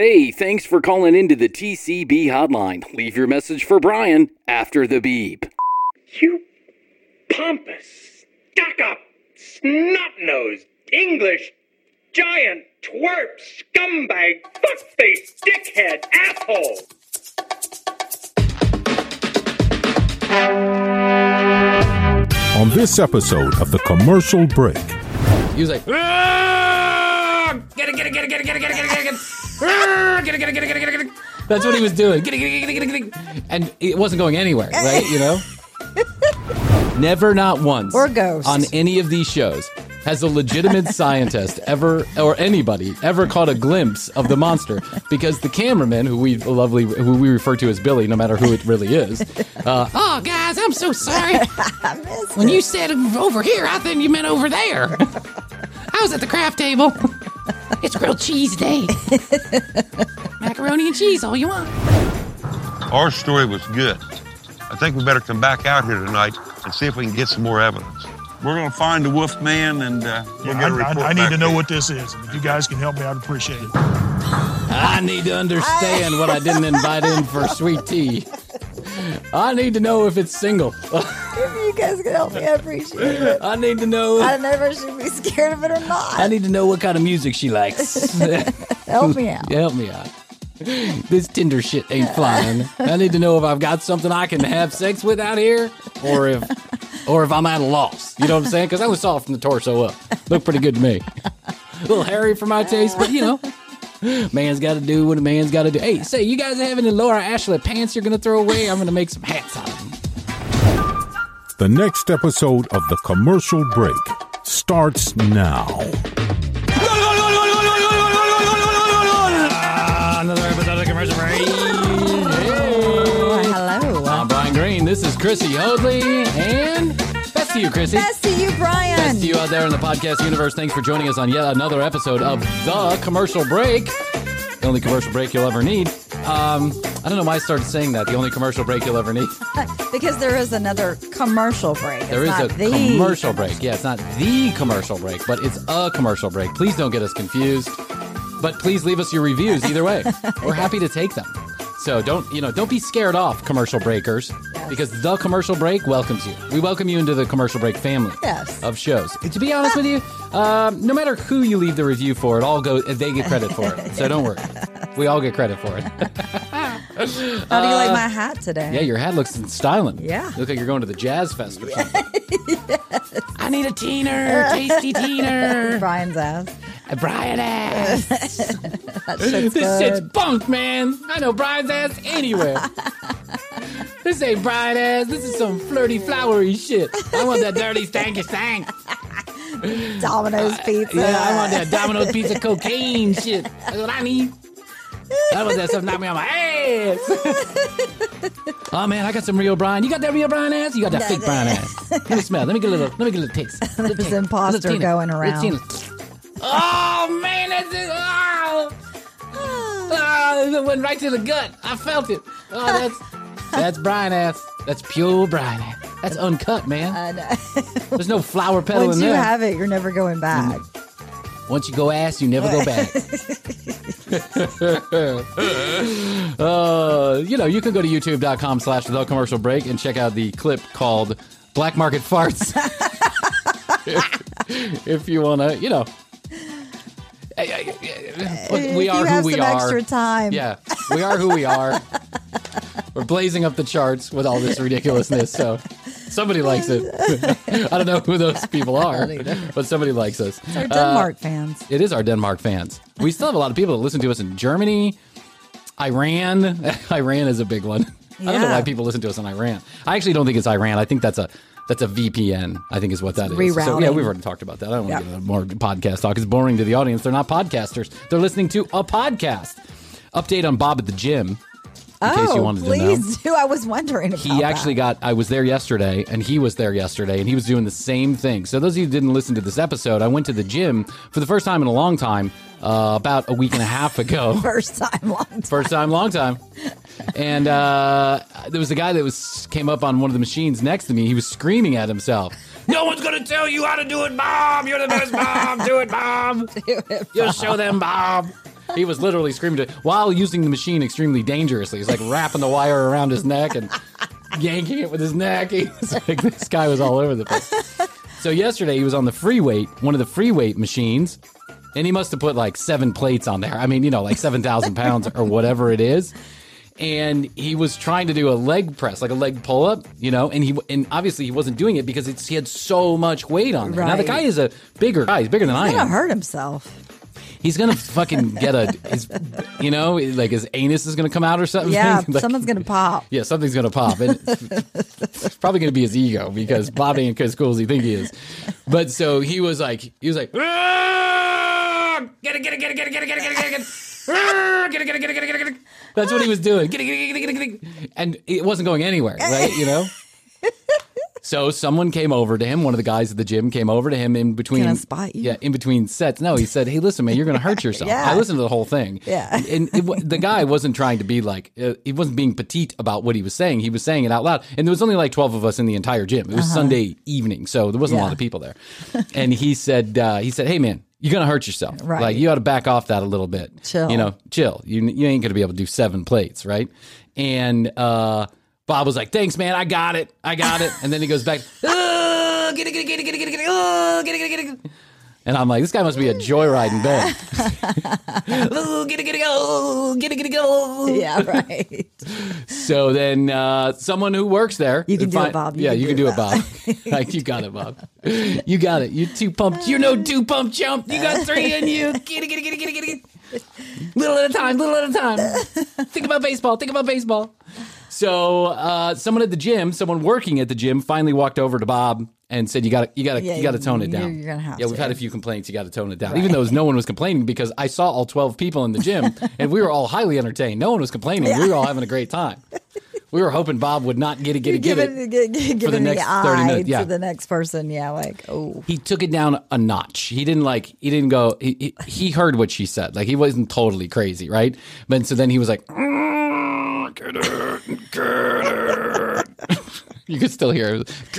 Hey, thanks for calling into the TCB hotline. Leave your message for Bryan after the beep. You pompous, stuck-up, snot-nosed, English, giant, twerp, scumbag, fuckface, dickhead, asshole! On this episode of The Commercial Break, he was like, get it. That's what he was doing. Get it. And it wasn't going anywhere, right? You know? Never, not once, or ghosts, on any of these shows has a legitimate scientist ever, or anybody ever, caught a glimpse of the monster, because the cameraman, who we refer to as Billy, no matter who it really is. Oh, guys, I'm so sorry. When you said over here, I thought you meant over there. I was at the craft table. It's grilled cheese day. Macaroni and cheese, all you want. Our story was good. I think we better come back out here tonight and see if we can get some more evidence. We're going to find the wolf man, and we'll get a report. I need to know what this is. If you guys can help me, I'd appreciate it. I need to understand what I didn't invite in for sweet tea. I need to know if it's single. If you guys can help me, I appreciate it. I need to know. I never should be scared of it or not. I need to know what kind of music she likes. Help me out. Help me out. This Tinder shit ain't flying. I need to know if I've got something I can have sex with out here, or if I'm at a loss. You know what I'm saying? Because I was soft from the torso up. Looked pretty good to me. A little hairy for my taste, but you know, man's got to do what a man's got to do. Hey, say, you guys have any Laura Ashley pants you're going to throw away? I'm going to make some hats out of them. The next episode of The Commercial Break starts now. This is Chrissy Hoadley, and best to you, Chrissy. Best to you, Bryan. Best to you out there in the podcast universe. Thanks for joining us on yet another episode of The Commercial Break, the only commercial break you'll ever need. I don't know why I started saying that, the only commercial break you'll ever need. Because there is another commercial break. There is a commercial break. Yeah, it's not the commercial break, but it's a commercial break. Please don't get us confused, but please leave us your reviews either way. We're happy to take them. So don't be scared off, commercial breakers, because The Commercial Break welcomes you. We welcome you into the Commercial Break family of shows. To be honest with you, no matter who you leave the review for, they get credit for it. So don't worry. We all get credit for it. How do you like my hat today? Yeah, your hat looks styling. Yeah. You look like you're going to the Jazz Fest or something. Yes. I need a teener, tasty teener. Bryan's ass. Bryan ass. That shit's this shit's bunk, man. I know Bryan's ass anywhere. This ain't Bryan ass. This is some flirty, flowery shit. I want that dirty, stanky stank. Domino's pizza. Yeah, I want that Domino's pizza cocaine shit. That's what I need. That was that stuff knocked me on my ass. Oh man, I got some real Bryan. You got that real Bryan ass? You got that fake Bryan ass? Let me smell. Let me get a little taste. There's imposter going around. Oh man, that's it. Oh, it went right to the gut. I felt it. Oh, that's Bryan ass. That's pure Bryan ass. That's uncut, man. I know. There's no flower petal in there. Once you have it, you're never going back. Once you go ass, you never go back. You can go to youtube.com/thecommercialbreak and check out the clip called Black Market Farts. if you want to, you know. We are who we are. Extra time. Yeah, we are who we are. We're blazing up the charts with all this ridiculousness, so... Somebody likes it. I don't know who those people are, but somebody likes us. It's our Denmark fans. It is our Denmark fans. We still have a lot of people that listen to us in Germany, Iran. Iran is a big one. Yeah. I don't know why people listen to us in Iran. I actually don't think it's Iran. I think that's a VPN, I think is what that is. Rerouting. So, yeah, we've already talked about that. I don't want to get more podcast talk. It's boring to the audience. They're not podcasters. They're listening to a podcast. Update on Bob at the gym. In case you wanted to know. Please do. I was wondering about that. He actually I was there yesterday, and he was there yesterday, and he was doing the same thing. So those of you who didn't listen to this episode, I went to the gym for the first time in a long time about a week and a half ago. First time, long time. And there was a guy that came up on one of the machines next to me. He was screaming at himself. No one's going to tell you how to do it, Bob. You're the best, Bob. Do it, Bob. You'll show them, Bob. He was literally screaming to, while using the machine extremely dangerously. He's like wrapping the wire around his neck and yanking it with his neck. He's like, this guy was all over the place. So yesterday he was on the free weight, one of the free weight machines, and he must have put like 7 plates on there. I mean, you know, like 7,000 pounds or whatever it is. And he was trying to do a leg press, like a leg pull-up, you know, and obviously he wasn't doing it because he had so much weight on there. Right. Now, the guy is a bigger guy. He's bigger than I am. He's going to hurt himself. He's going to fucking get you know, like his anus is going to come out or something. Yeah, like, something's going to pop. Yeah, something's going to pop. And it's probably going to be his ego because Bob ain't as cool as he thinks he is. But so he was like, get it. That's what he was doing. And it wasn't going anywhere, right? You know? So someone came over to him. One of the guys at the gym came over to him in between. Can I spot you? Yeah, in between sets. No, he said, hey, listen, man, you're going to hurt yourself. Yeah. I listened to the whole thing. Yeah. And the guy wasn't trying to be like, he wasn't being petite about what he was saying. He was saying it out loud. And there was only like 12 of us in the entire gym. It was Sunday evening, so there wasn't a lot of people there. And he said, hey, man. You're going to hurt yourself. Right. Like, you ought to back off that a little bit. Chill. You know, chill. You ain't going to be able to do 7 plates, right? And Bob was like, thanks, man. I got it. And then he goes back, oh, get it. Oh, get it. And I'm like, this guy must be a joyride in bed. Oh, get it, go. Get it, go. Yeah, right. So then someone who works there. You can do it, Bob. You can do it, Bob. Like, you got it, Bob. You got it. You're too pumped. You're no two pump jump. You got 3 in you. Get it. Little at a time. Think about baseball. So someone working at the gym, finally walked over to Bob and said, you gotta tone it down. We've had a few complaints. You got to tone it down. Right. Even though no one was complaining because I saw all 12 people in the gym and we were all highly entertained. No one was complaining. Yeah. We were all having a great time. We were hoping Bob would not get it for the next 30 minutes. Yeah. To the next person. Yeah, like, oh. He took it down a notch. He heard what she said. Like, he wasn't totally crazy, right? But so then he was like, you could still hear it.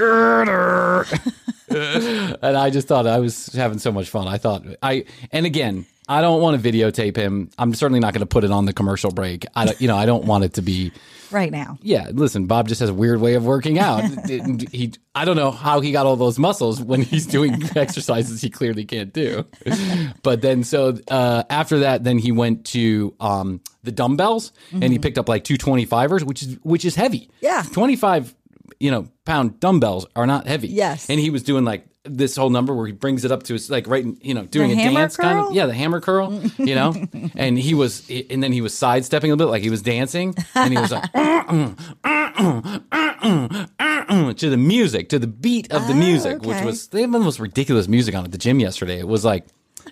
And I just thought I was having so much fun. I don't want to videotape him. I'm certainly not going to put it on the commercial break. I don't want it to be right now. Yeah, listen, Bob just has a weird way of working out. I don't know how he got all those muscles when he's doing exercises he clearly can't do. But then, so after that, then he went to the dumbbells and he picked up like 225ers, which is heavy. Yeah, 25, you know, pound dumbbells are not heavy. Yes, and he was doing like this whole number where he brings it up to his, like, right, you know, doing a dance curl? Kind of. Yeah, the hammer curl, you know? And he was sidestepping a little bit, like he was dancing. And he was like, to the music, to the beat of the music, okay. Which was, they had the most ridiculous music on at the gym yesterday. It was like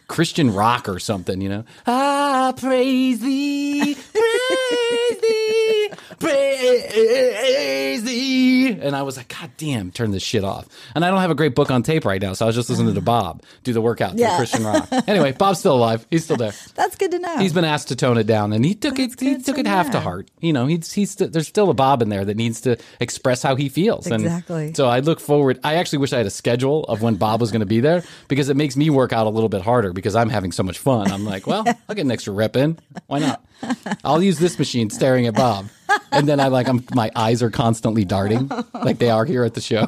Christian rock or something, you know? Ah, praise thee, praise thee, praise thee. And I was like, God damn, turn this shit off. And I don't have a great book on tape right now, so I was just listening to Bob do the workout to Christian rock. Anyway, Bob's still alive. He's still there. That's good to know. He's been asked to tone it down, and he took it half to heart. You know, there's still a Bob in there that needs to express how he feels. Exactly. And so I look forward. I actually wish I had a schedule of when Bob was going to be there, because it makes me work out a little bit harder because I'm having so much fun. I'm like, well, I'll get an extra rep in. Why not? I'll use this machine staring at Bob. And then my eyes are constantly darting like they are here at the show.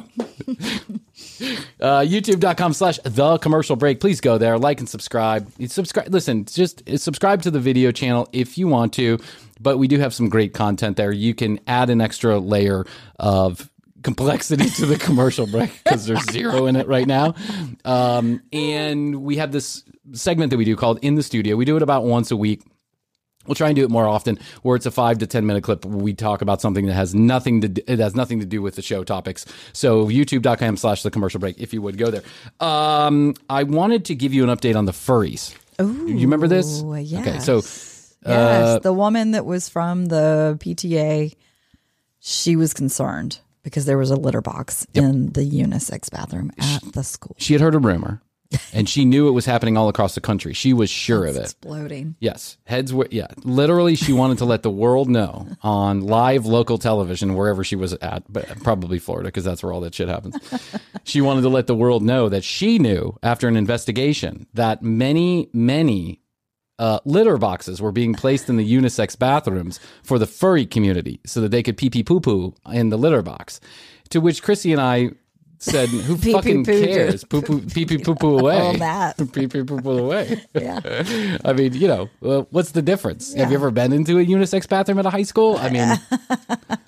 YouTube.com/thecommercialbreak. Please go there, like and subscribe. Listen, just subscribe to the video channel if you want to, but we do have some great content there. You can add an extra layer of complexity to the commercial break because there's 0 in it right now. And we have this segment that we do called In the Studio. We do it about once a week. We'll try and do it more often, where it's a 5 to 10 minute clip. We talk about something that has nothing to do with the show topics. So YouTube.com/thecommercialbreak, if you would go there. I wanted to give you an update on the Furries. Oh, you remember this? Yes. Okay, so the woman that was from the PTA, she was concerned because there was a litter box in the unisex bathroom at the school. She had heard a rumor. And she knew it was happening all across the country. She was sure of it. Exploding. Yes. Heads were, literally, she wanted to let the world know on live local television, wherever she was at, but probably Florida, because that's where all that shit happens. She wanted to let the world know that she knew, after an investigation, that many, many litter boxes were being placed in the unisex bathrooms for the furry community so that they could pee pee poo poo in the litter box. To which Chrissy and I said, "Who pee, fucking pee, poo, cares? Poo poo pee pee poo poo away. All that pee pee poo poo away." Yeah. I mean, you know, well, what's the difference? Yeah. Have you ever been into a unisex bathroom at a high school? I mean,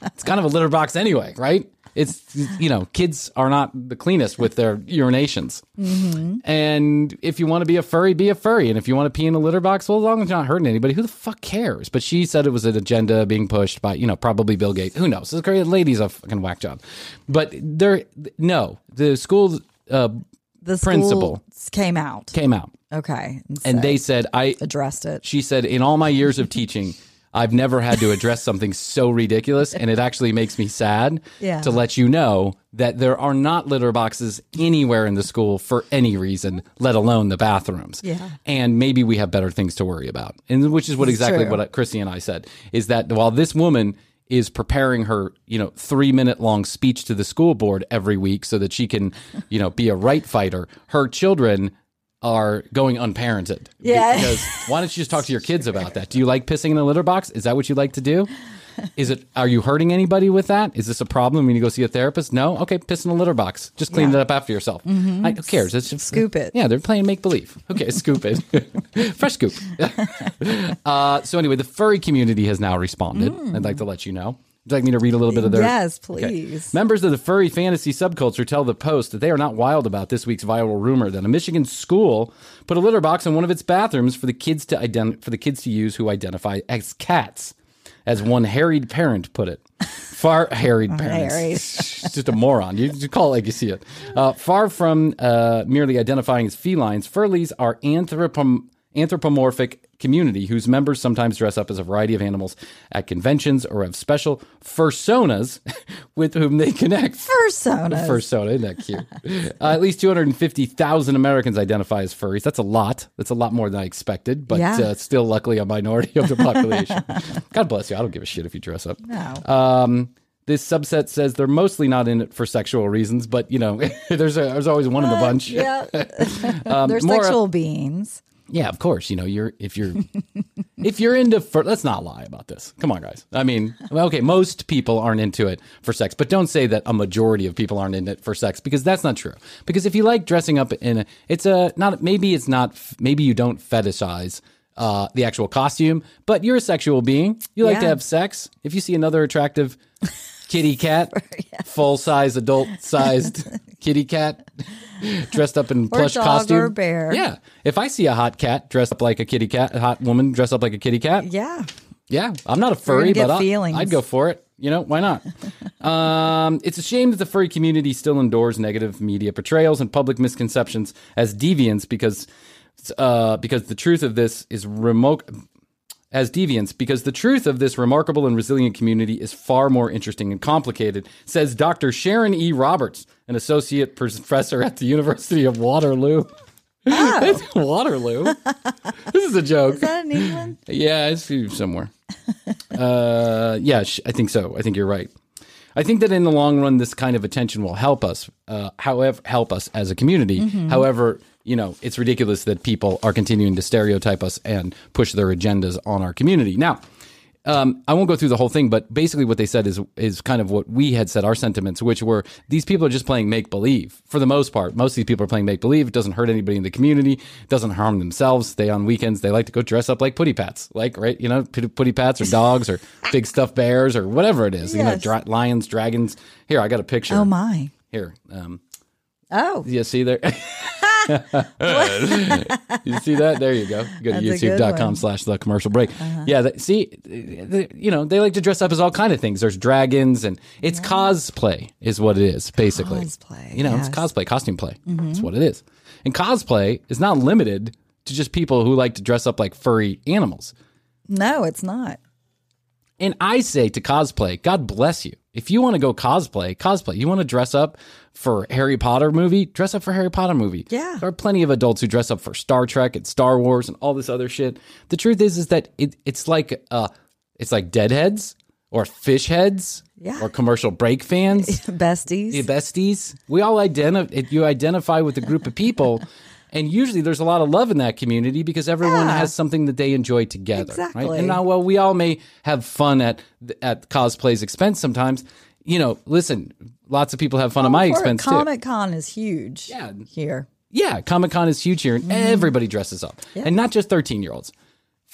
it's kind of a litter box anyway, right? It's, you know, kids are not the cleanest with their urinations. Mm-hmm. And if you want to be a furry, be a furry. And if you want to pee in a litter box, well, as long as you're not hurting anybody, who the fuck cares? But she said it was an agenda being pushed by, you know, probably Bill Gates. Who knows? This lady's a fucking whack job. But there, no, the school's principal came out. Okay. And they said, I addressed it. She said, in all my years of teaching, I've never had to address something so ridiculous, and it actually makes me sad to let you know that there are not litter boxes anywhere in the school for any reason, let alone the bathrooms. Yeah. And maybe we have better things to worry about, and which is what exactly what Chrissy and I said, is that while this woman is preparing her, you know, 3-minute-long speech to the school board every week so that she can, you know, be a right fighter, her children are going unparented. Yeah. Because why don't you just talk to your kids about that? Do you like pissing in a litter box? Is that what you like to do? Is it? Are you hurting anybody with that? Is this a problem when you go see a therapist? No? Okay, piss in a litter box. Just clean it up after yourself. Mm-hmm. Who cares? It's just, scoop it. Yeah, they're playing make-believe. Okay, scoop it. Fresh scoop. So anyway, the furry community has now responded. I'd like to let you know. Would you like me to read a little bit of their... Yes, please. Okay. Members of the furry fantasy subculture tell the Post that they are not wild about this week's viral rumor that a Michigan school put a litter box in one of its bathrooms for the kids to use who identify as cats, as one harried parent put it. Far harried parents. Just a moron. You call it like you see it. Far from merely identifying as felines, furlies are anthropomorphic community whose members sometimes dress up as a variety of animals at conventions or have special fursonas with whom they connect. Fursonas. Fursona, isn't that cute? At least 250,000 Americans identify as furries. That's a lot. That's a lot more than I expected, but still luckily a minority of the population. God bless you. I don't give a shit if you dress up. No. This subset says they're mostly not in it for sexual reasons, but, you know, there's always one in the bunch. Yeah. They're sexual beings. Yeah, of course. You know, if you're into let's not lie about this. Come on, guys. I mean, okay, most people aren't into it for sex, but don't say that a majority of people aren't into it for sex, because that's not true. Because if you like dressing up in maybe you don't fetishize the actual costume, but you're a sexual being. You like to have sex. If you see another attractive kitty cat, full-size, adult-sized kitty cat dressed up in plush costume. Or bear. Yeah. If I see a hot cat dressed up like a kitty cat, a hot woman dressed up like a kitty cat. Yeah. Yeah. I'm not a furry, but I'd go for it. You know, why not? It's a shame that the furry community still endures negative media portrayals and public misconceptions as deviants because the truth of this remarkable and resilient community is far more interesting and complicated, says Dr. Sharon E. Roberts, an associate professor at the University of Waterloo. Oh. Waterloo? This is a joke. Is that in England? Yeah, it's somewhere. I think so. I think you're right. I think that in the long run, this kind of attention will help us, help us as a community. Mm-hmm. However, you know, it's ridiculous that people are continuing to stereotype us and push their agendas on our community. Now, I won't go through the whole thing, but basically what they said is kind of what we had said, our sentiments, which were these people are just playing make-believe for the most part. Most of these people are playing make-believe. It doesn't hurt anybody in the community. It doesn't harm themselves. They, on weekends, they like to go dress up like putty pats, like, right, you know, putty pats or dogs or big stuffed bears or whatever it is. Yes. You know, lions, dragons. Here, I got a picture. Oh, my. Here. Oh. You see there? You see that? There you go. Go to youtube.com/thecommercialbreak. Uh-huh. Yeah, you know, they like to dress up as all kind of things. There's dragons, and it's cosplay is what it is, basically. Cosplay, you know, it's cosplay, costume play. Mm-hmm. That's what it is. And cosplay is not limited to just people who like to dress up like furry animals. No, it's not. And I say to cosplay, God bless you. If you want to go cosplay. You want to dress up for Harry Potter movie? Dress up for Harry Potter movie. Yeah. There are plenty of adults who dress up for Star Trek and Star Wars and all this other shit. The truth is that it's like deadheads or fish heads or commercial break fans. Besties. We all identify with a group of people And usually there's a lot of love in that community because everyone has something that they enjoy together. Exactly. Right? And now, while we all may have fun at cosplay's expense sometimes, you know, listen, lots of people have fun at my expense too. Comic-Con is huge here. Yeah, Comic-Con is huge here, and everybody dresses up. Yeah. And not just 13-year-olds,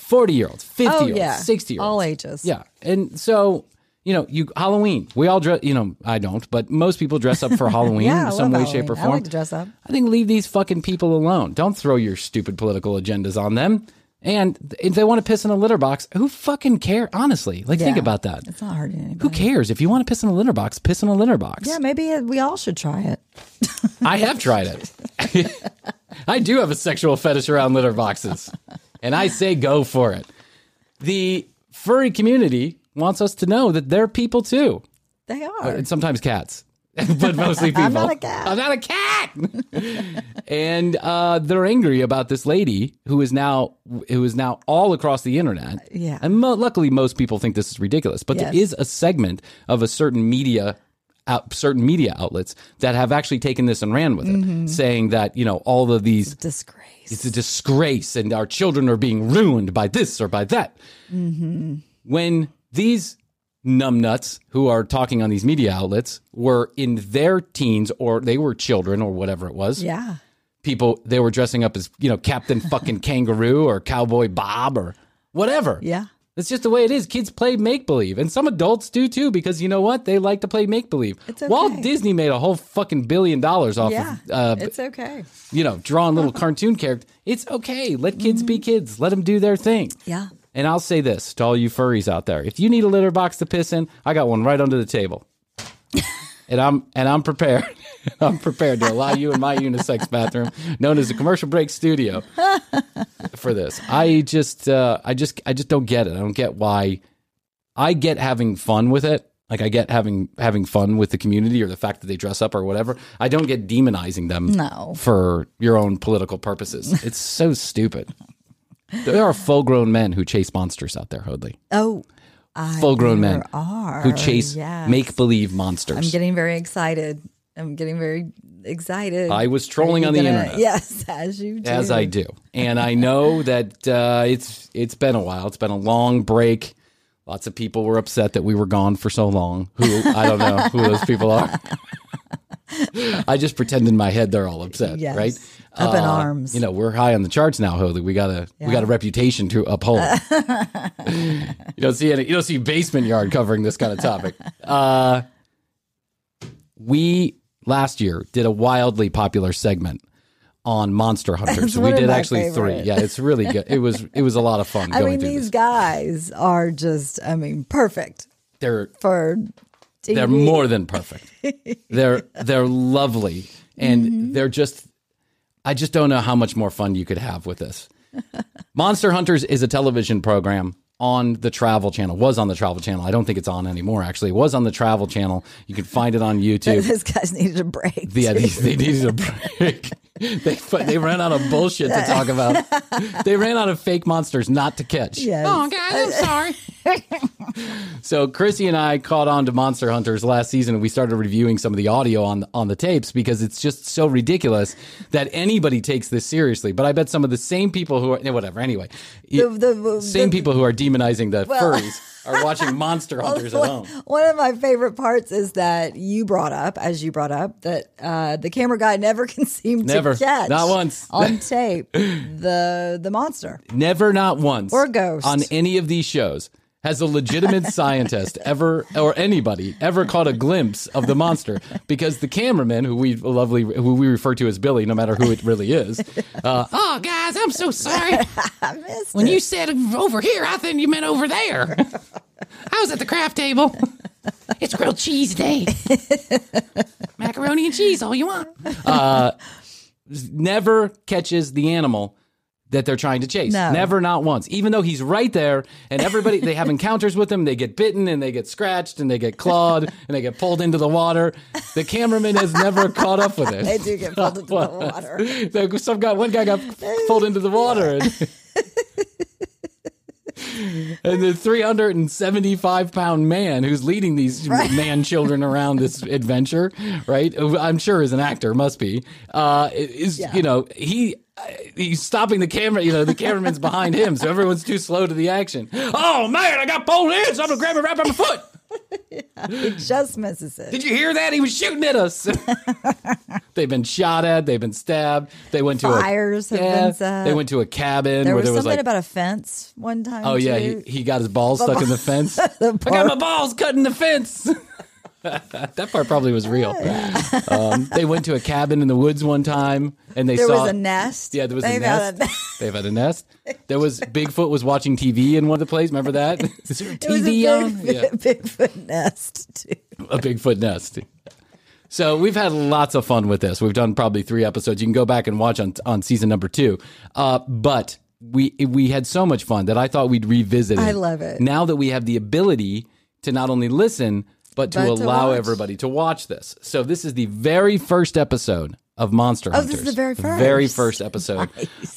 40-year-olds, 50-yeds, 60-year-olds. All ages. Yeah. And so, you know, Halloween, we all dress, you know, I don't, but most people dress up for Halloween in some way, shape, or form. I like to dress up. I think leave these fucking people alone. Don't throw your stupid political agendas on them. And if they want to piss in a litter box, who fucking cares? Honestly, think about that. It's not hurting anybody. Who cares? If you want to piss in a litter box, piss in a litter box. Yeah, maybe we all should try it. I have tried it. I do have a sexual fetish around litter boxes. And I say go for it. The furry community wants us to know that they're people too. They are. And sometimes cats. But mostly people. I'm not a cat. I'm not a cat. And they're angry about this lady who is now all across the internet. Yeah. And luckily, most people think this is ridiculous. But there is a segment of a certain media outlets that have actually taken this and ran with it, saying that, you know, all of these... It's a disgrace. It's a disgrace, and our children are being ruined by this or by that. Mm-hmm. When these... numbnuts who are talking on these media outlets were in their teens, or they were children, or whatever it was. Yeah, people, they were dressing up as, you know, Captain fucking Kangaroo or Cowboy Bob or whatever. Yeah, it's just the way it is. Kids play make believe, and some adults do too, because you know what, they like to play make believe. It's okay. Walt Disney made a whole fucking $1 billion off of it's okay. You know, drawing little cartoon characters. It's okay. Let kids be kids. Let them do their thing. Yeah. And I'll say this to all you furries out there. If you need a litter box to piss in, I got one right under the table. And I'm prepared. I'm prepared to allow you in my unisex bathroom, known as the Commercial Break Studio, for this. I just don't get it. I don't get why. I get having fun with it. Like, I get having fun with the community or the fact that they dress up or whatever. I don't get demonizing them for your own political purposes. It's so stupid. There are full-grown men who chase monsters out there, Hoadley. Oh, full-grown men who chase make-believe monsters. I'm getting very excited. I was trolling on the internet. Yes, as you do. As I do. And I know that it's been a while. It's been a long break. Lots of people were upset that we were gone for so long. I don't know who those people are. I just pretend in my head they're all upset, right? Up in arms. You know, we're high on the charts now, Hoadley. We got a reputation to uphold. You don't see Basement Yard covering this kind of topic. We last year did a wildly popular segment on Monster Hunters. We did actually favorite. 3. Yeah, it's really good. It was a lot of fun. These guys are just, perfect. They're more than perfect. They're lovely, and they're just. I just don't know how much more fun you could have with this. Monster Hunters is a television program on the Travel Channel. Was on the Travel Channel. I don't think it's on anymore, actually. It was on the Travel Channel. You can find it on YouTube. Those guys needed a break. Yeah, they needed a break. They ran out of bullshit to talk about. They ran out of fake monsters not to catch. Yes. Oh, guys, I'm sorry. So Chrissy and I caught on to Monster Hunters last season, and we started reviewing some of the audio on the tapes because it's just so ridiculous that anybody takes this seriously. But I bet some of the same people who are people who are demonizing the furries are watching Monster Hunters at home. One of my favorite parts is that you brought up, that the camera guy never can seem to catch. Not once. On tape, the monster. Never, not once. Or ghost. On any of these shows has a legitimate scientist ever, or anybody ever, caught a glimpse of the monster, because the cameraman, who we refer to as Billy, no matter who it really is. Oh, guys, I'm so sorry. I missed when it. You said over here, I thought you meant over there. I was at the craft table. It's grilled cheese day. Macaroni and cheese, all you want. Never catches the animal that they're trying to chase. No. Never, not once. Even though he's right there, and everybody, they have encounters with him, they get bitten, and they get scratched, and they get clawed, and they get pulled into the water. The cameraman has never caught up with it. They do get pulled into the water. One guy got pulled into the water. And the 375-pound man who's leading these man children around this adventure, right? I'm sure is an actor, must be. You know, he's stopping the camera. You know, the cameraman's behind him, so everyone's too slow to the action. Oh man, I got both hands. I'm gonna grab it right by my foot. He just misses it. Did you hear that? He was shooting at us. They've been shot at. They've been stabbed. They went to They went to a cabin. There was something about a fence one time. Oh yeah, he got his balls stuck in the fence. I got my balls cut in the fence. That part probably was real. Yeah. They went to a cabin in the woods one time, and there was a nest. Yeah, there was a nest. They've had a nest. There was Bigfoot was watching TV in one of the plays. Remember that? Is there a TV on? Bigfoot nest too. A Bigfoot nest. So we've had lots of fun with this. We've done probably 3 episodes. You can go back and watch on season number 2. But we had so much fun that I thought we'd revisit it. I love it. Now that we have the ability to not only listen, But to allow everybody to watch this. So this is the very first episode of Monster Hunters. Oh, this is the very first. Episode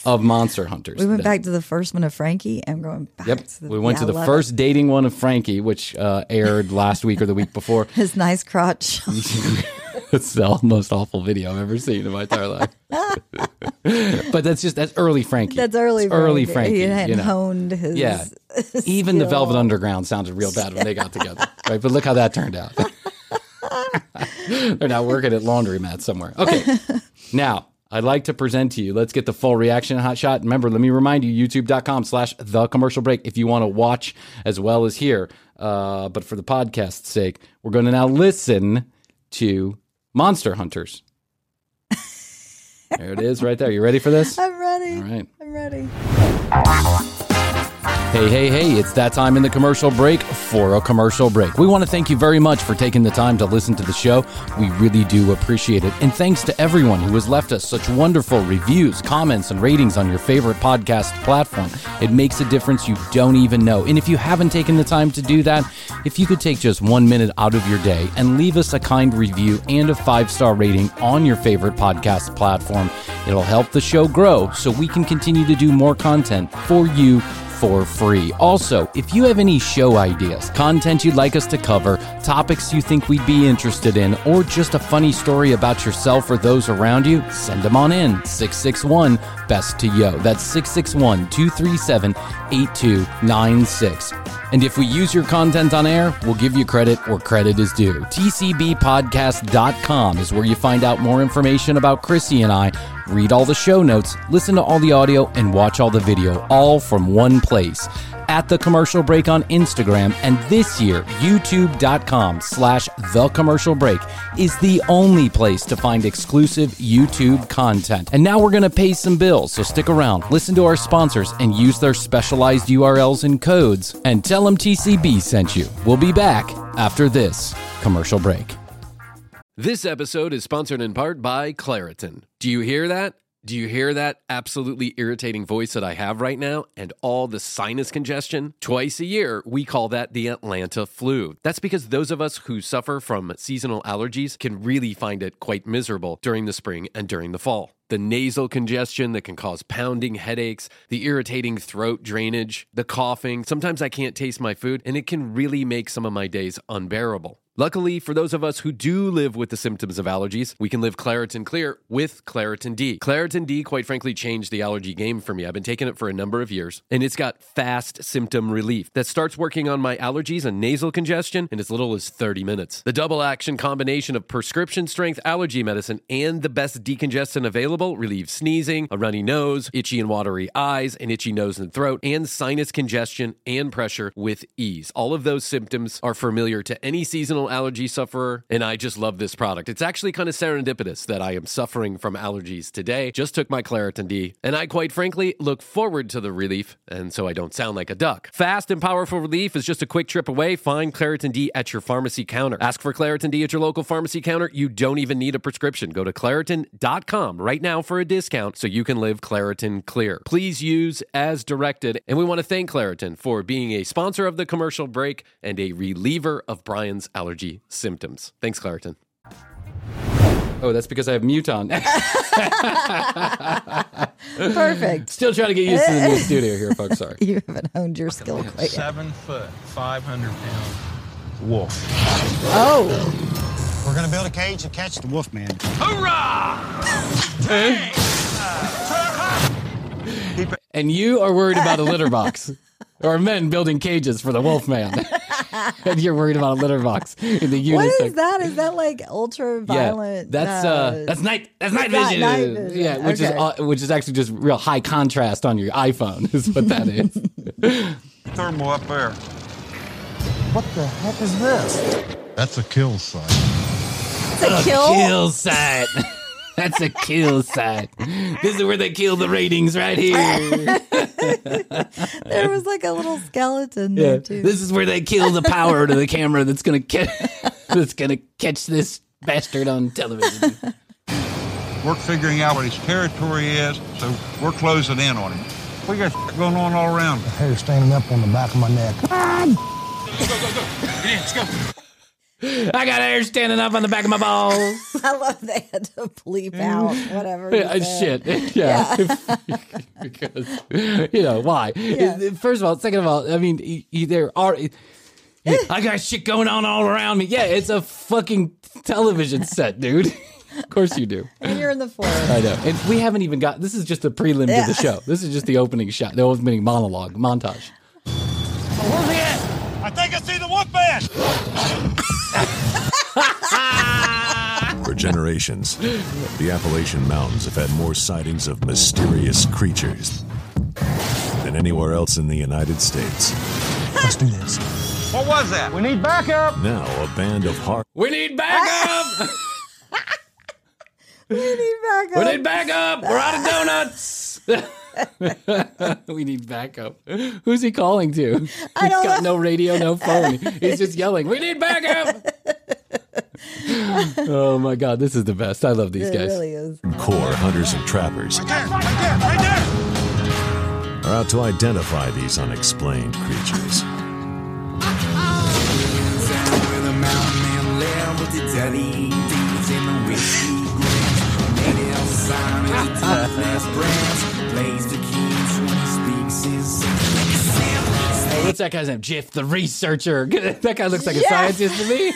of Monster Hunters. We went back to the first one of Frankie, and we're going back to the... We went to the first dating one of Frankie, which aired last week or the week before. His nice crotch. It's the most awful video I've ever seen in my entire life. But that's early Frankie. That's early Frankie. He hadn't honed his... Yeah. Even the Velvet Underground sounded real bad when they got together. Right? But look how that turned out. They're now working at laundromats somewhere. Okay. Now, I'd like to present to you, let's get the full reaction hot shot. Remember, let me remind you, youtube.com/thecommercialbreak if you want to watch as well as hear. But for the podcast's sake, we're going to now listen to Monster Hunters. There it is right there. You ready for this? I'm ready. All right. I'm ready. Hey, it's that time in the commercial break for a commercial break. We want to thank you very much for taking the time to listen to the show. We really do appreciate it. And thanks to everyone who has left us such wonderful reviews, comments, and ratings on your favorite podcast platform. It makes a difference you don't even know. And if you haven't taken the time to do that, if you could take just 1 minute out of your day and leave us a kind review and a 5-star rating on your favorite podcast platform, it'll help the show grow so we can continue to do more content for you for free. Also, if you have any show ideas, content you'd like us to cover, topics you think we'd be interested in, or just a funny story about yourself or those around you, send them on in. 661-BEST-TO-YO. That's 661-237-8296. And if we use your content on air, we'll give you credit where credit is due. TCBpodcast.com is where you find out more information about Chrissy and I, read all the show notes, listen to all the audio, and watch all the video, all from one place. At The Commercial Break on Instagram, and this year, youtube.com/thecommercialbreak is the only place to find exclusive YouTube content. And now we're going to pay some bills, so stick around, listen to our sponsors, and use their specialized URLs and codes, and tell them TCB sent you. We'll be back after this commercial break. This episode is sponsored in part by Claritin. Do you hear that? Do you hear that absolutely irritating voice that I have right now and all the sinus congestion? Twice a year, we call that the Atlanta flu. That's because those of us who suffer from seasonal allergies can really find it quite miserable during the spring and during the fall. The nasal congestion that can cause pounding headaches, the irritating throat drainage, the coughing. Sometimes I can't taste my food, and it can really make some of my days unbearable. Luckily, for those of us who do live with the symptoms of allergies, we can live Claritin Clear with Claritin D. Claritin D, quite frankly, changed the allergy game for me. I've been taking it for a number of years, and it's got fast symptom relief that starts working on my allergies and nasal congestion in as little as 30 minutes. The double-action combination of prescription-strength allergy medicine and the best decongestant available relieves sneezing, a runny nose, itchy and watery eyes, an itchy nose and throat, and sinus congestion and pressure with ease. All of those symptoms are familiar to any seasonal allergy sufferer, and I just love this product. It's actually kind of serendipitous that I am suffering from allergies today. Just took my Claritin D, and I quite frankly look forward to the relief, and so I don't sound like a duck. Fast and powerful relief is just a quick trip away. Find Claritin D at your pharmacy counter. Ask for Claritin D at your local pharmacy counter. You don't even need a prescription. Go to Claritin.com right now for a discount so you can live Claritin Clear. Please use as directed, and we want to thank Claritin for being a sponsor of The Commercial Break and a reliever of Bryan's allergies. Allergy symptoms. Thanks, Claritin. Oh, that's because I have mute on. Perfect. Still trying to get used to the new studio here, folks. Sorry. You haven't honed your skill quite yet. 7 foot, 500 pound wolf. Oh. We're going to build a cage to catch the wolf, man. Hurrah! And you are worried about a litter box. Or men building cages for the wolf man. And you're worried about a litter box in the unisex. What is that? Is that like ultra violent? Yeah, that's night vision. Night vision. Yeah, which is actually just real high contrast on your iPhone is what that is. Thermal up there. What the heck is this? That's a kill site. It's a kill site. That's a kill site. This is where they kill the ratings right here. There was like a little skeleton there too. This is where they kill the power to the camera that's going to catch this bastard on television. We're figuring out what his territory is, so we're closing in on him. We got going on all around. The hair's standing up on the back of my neck. Go. Let's go. I got hair standing up on the back of my balls. I love they had to bleep out whatever. Shit. Yeah. Because, you know, why? Yeah. First of all, second of all, I mean, there are. I got shit going on all around me. Yeah, it's a fucking television set, dude. Of course you do. And you're in the forest. I know. And we haven't even got. This is just the prelim to the show. This is just the opening shot, the opening monologue, montage. Where's he at? I think I see the wolf man. For generations, the Appalachian Mountains have had more sightings of mysterious creatures than anywhere else in the United States. Let's do this. What was that? We need backup. Now a band of hard. We need backup. We need backup. We're out of donuts. We need backup. Who's he calling to? He's got no radio, no phone. He's just yelling, we need backup. Oh my God, this is the best. I love these guys. It really is. Core hunters and trappers are out to identify these unexplained creatures. Hey, what's that guy's name? Jeff the Researcher. That guy looks like a scientist to me.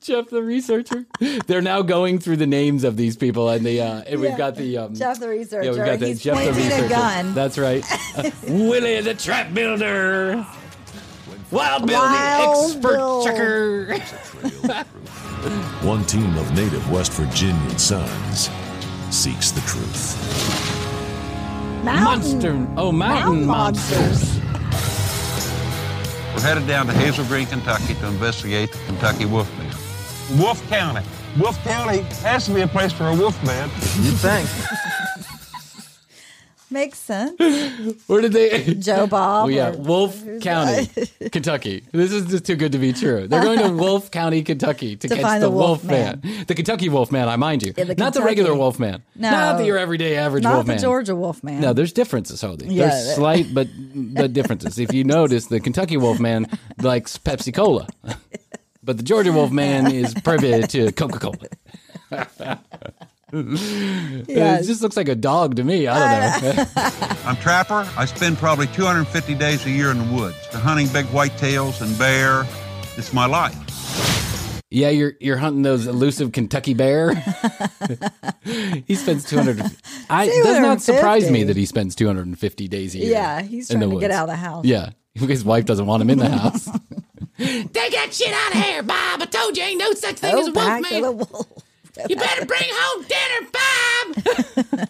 Jeff the Researcher. They're now going through the names of these people, and we've got the Jeff the Researcher. Yeah, we've got the Jeff the Researcher. A gun. That's right. Willie the Trap Builder, Wild Bill the Expert Checker. One team of native West Virginian sons seeks the truth. Mountain monsters. We're headed down to Hazel Green, Kentucky to investigate the Kentucky wolfman. Wolf County. Wolf County has to be a place for a wolfman. You'd think. Makes sense. Where did they... Joe Bob. Oh, yeah, Wolf County, Kentucky. This is just too good to be true. They're going to Wolf County, Kentucky to catch the wolf man. The Kentucky wolf man, I mind you. Yeah, not the regular wolf man. No. Not your everyday average wolf man. Not the Georgia wolf man. No, there's differences, Hoadley. Yeah, there's slight but differences. If you notice, the Kentucky wolf man likes Pepsi-Cola. But the Georgia wolf man is privy to Coca-Cola. Yes. It just looks like a dog to me. I don't know. I'm a trapper. I spend probably 250 days a year in the woods. They're hunting big whitetails and bear. It's my life. Yeah, you're hunting those elusive Kentucky bear. He spends 200. It does not surprise me that he spends 250 days a year. Yeah, he's trying to get out of the house. Yeah, his wife doesn't want him in the house. Take that shit out of here, Bob. I told you ain't no such thing as a wolf man. You better bring home dinner, Bob!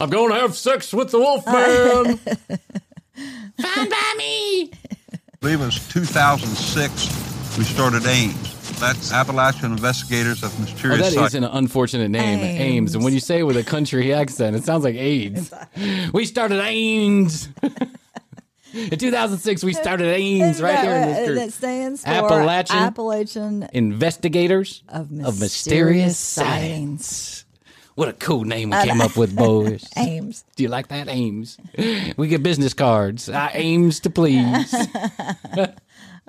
I'm going to have sex with the wolfman! Fine by me! I believe it was 2006 we started AIMS. That's Appalachian Investigators of Mysterious Sight. That is an unfortunate name, AIMS. And when you say it with a country accent, it sounds like AIDS. We started AIMS! In 2006, we started AIMS right there in this group. That stands for Appalachian Investigators of Mysterious Sightings. What a cool name we came up with, boys. AIMS. Do you like that? AIMS. We get business cards. I aims to please.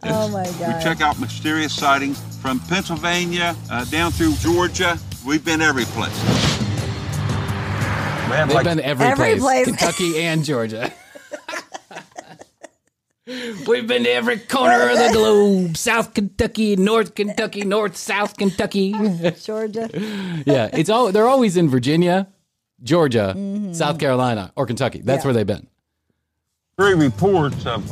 Oh, my God. We check out mysterious sightings from Pennsylvania down through Georgia. We've been every place. Man, they've been every place. Kentucky and Georgia. We've been to every corner of the globe. South Kentucky, North Kentucky, North South Kentucky, Georgia. Yeah, it's all. They're always in Virginia, Georgia, mm-hmm. South Carolina, or Kentucky. That's where they've been. Three reports of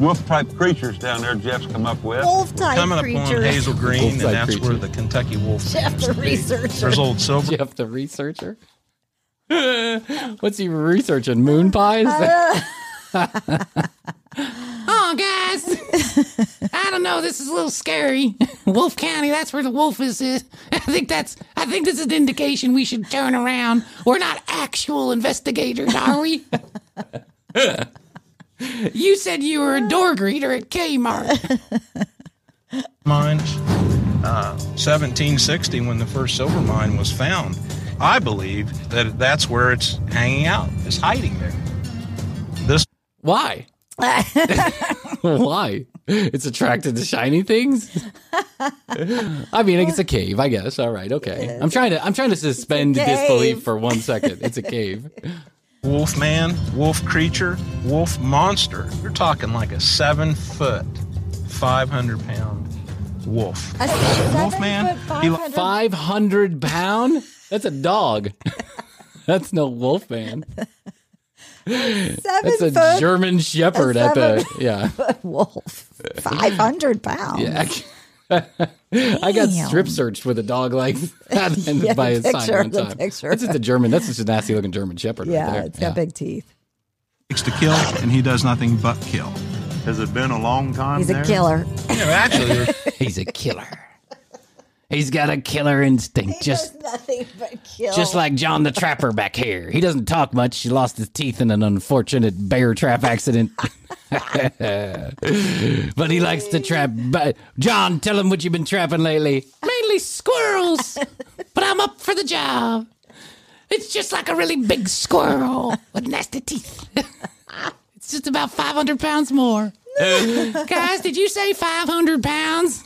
wolf-type creatures down there. Jeff's come up with wolf-type creatures. Coming upon Hazel Green, wolf-type and that's creature. Where the Kentucky wolf. Jeff the researcher. There's old Silver. Jeff the researcher. What's he researching? Moon pies. Oh, guys, I don't know. This is a little scary. Wolf County, that's where the wolf is. I think this is an indication we should turn around. We're not actual investigators, are we? You said you were a door greeter at Kmart. Mines, 1760, when the first silver mine was found. I believe that's where it's hanging out. It's hiding there. Why? Why? It's attracted to shiny things? I mean, it's a cave, I guess. All right, okay. I'm trying to suspend disbelief for 1 second. It's a cave. Wolf man, wolf creature, wolf monster. You're talking like a 7 foot, 500 pound wolf. A wolf man, 500 pound? That's a dog. That's no wolf man. That's a German shepherd at the wolf, 500 pounds. Yeah, I got strip searched with a dog like that by his side one time. That's just a German. That's just a nasty looking German shepherd. Yeah, right there. It's got big teeth. It's to kill, and he does nothing but kill. Has it been a long time? He's a killer. Yeah, actually, he's a killer. He's got a killer instinct. He does nothing but kill. Just like John the Trapper back here. He doesn't talk much. He lost his teeth in an unfortunate bear trap accident. But he likes to trap. John, tell him what you've been trapping lately. Mainly squirrels. But I'm up for the job. It's just like a really big squirrel with nasty teeth. It's just about 500 pounds more. Guys, did you say 500 pounds?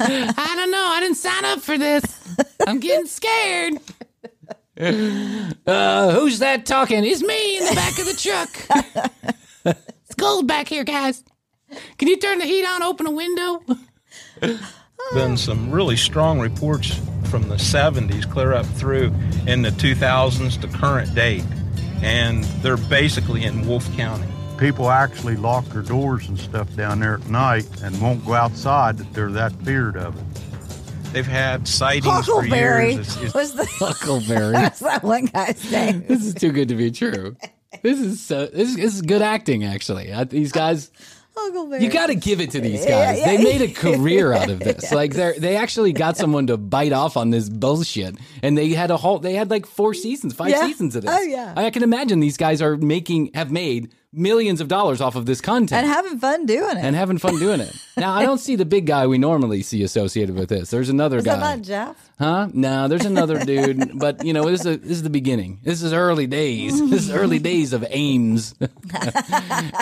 I don't know. I didn't sign up for this. I'm getting scared. Who's that talking? It's me in the back of the truck. It's cold back here, guys. Can you turn the heat on, open a window? Been some really strong reports from the 70s clear up through in the 2000s to current date. And they're basically in Wolf County. People actually lock their doors and stuff down there at night and won't go outside if they're that feared of it. They've had sightings for years. Huckleberry. That's that one guy's name. This is too good to be true. This is good acting, actually. These guys, you got to give it to these guys. They made a career out of this. Like they actually got someone to bite off on this bullshit, and they had like 4 seasons, 5 seasons of this. Oh yeah, I can imagine these guys are have made millions of dollars off of this content. And having fun doing it. Now, I don't see the big guy we normally see associated with this. There's another guy. Is that not Jeff? Huh? No, there's another dude. But, you know, this is the beginning. This is early days. This is early days of AIMS.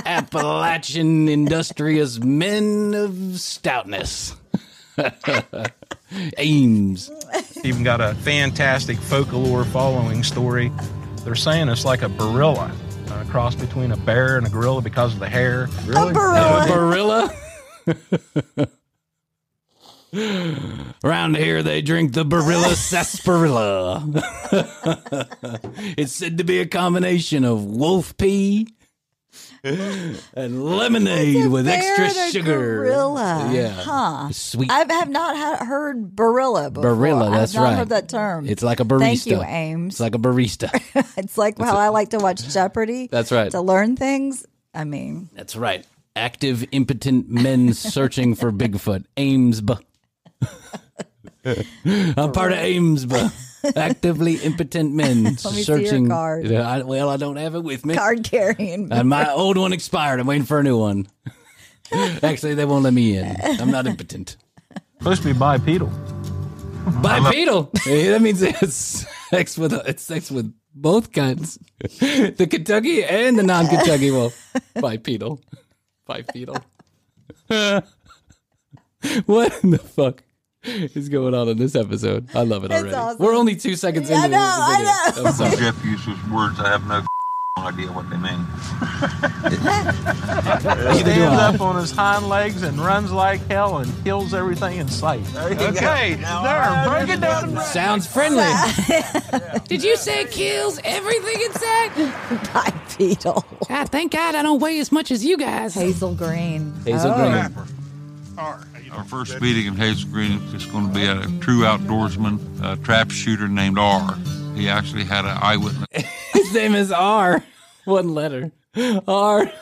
Appalachian Industrious Men of Stoutness. AIMS. Even got a fantastic folklore following story. They're saying it's like a gorilla. A cross between a bear and a gorilla because of the hair. Really? A gorilla? Around here, they drink the gorilla sarsaparilla. It's said to be a combination of wolf pee and lemonade with extra sugar. Gorilla. Yeah. Huh. Sweet. I have not heard gorilla before. Gorilla, that's right. I've not heard that term. It's like a barista. Thank you, Ames. It's like a barista. It's like how I like to watch Jeopardy. That's right. To learn things. I mean. That's right. Active, impotent men searching for Bigfoot. Ames. I'm part of Ames. Actively impotent men searching. Card. I don't have it with me. Card carrying. My old one expired. I'm waiting for a new one. Actually, they won't let me in. I'm not impotent. Supposed to be bipedal. Bipedal. Yeah, that means it's sex with both kinds, the Kentucky and the non-Kentucky wolf. Bipedal. What in the fuck? is going on in this episode. I love it already. Awesome. We're only 2 seconds into the video. I know. Jeff uses words I have no idea what they mean. He stands up on his hind legs and runs like hell and kills everything in sight. Okay, break it down. Sounds friendly. Did you say kills everything in sight? Bipedal. God, thank God I don't weigh as much as you guys. Hazel Green. Hazel Green. Our first meeting in Hazel Green is going to be a true outdoorsman, a trap shooter named R. He actually had an eyewitness. His name is R. One letter. R.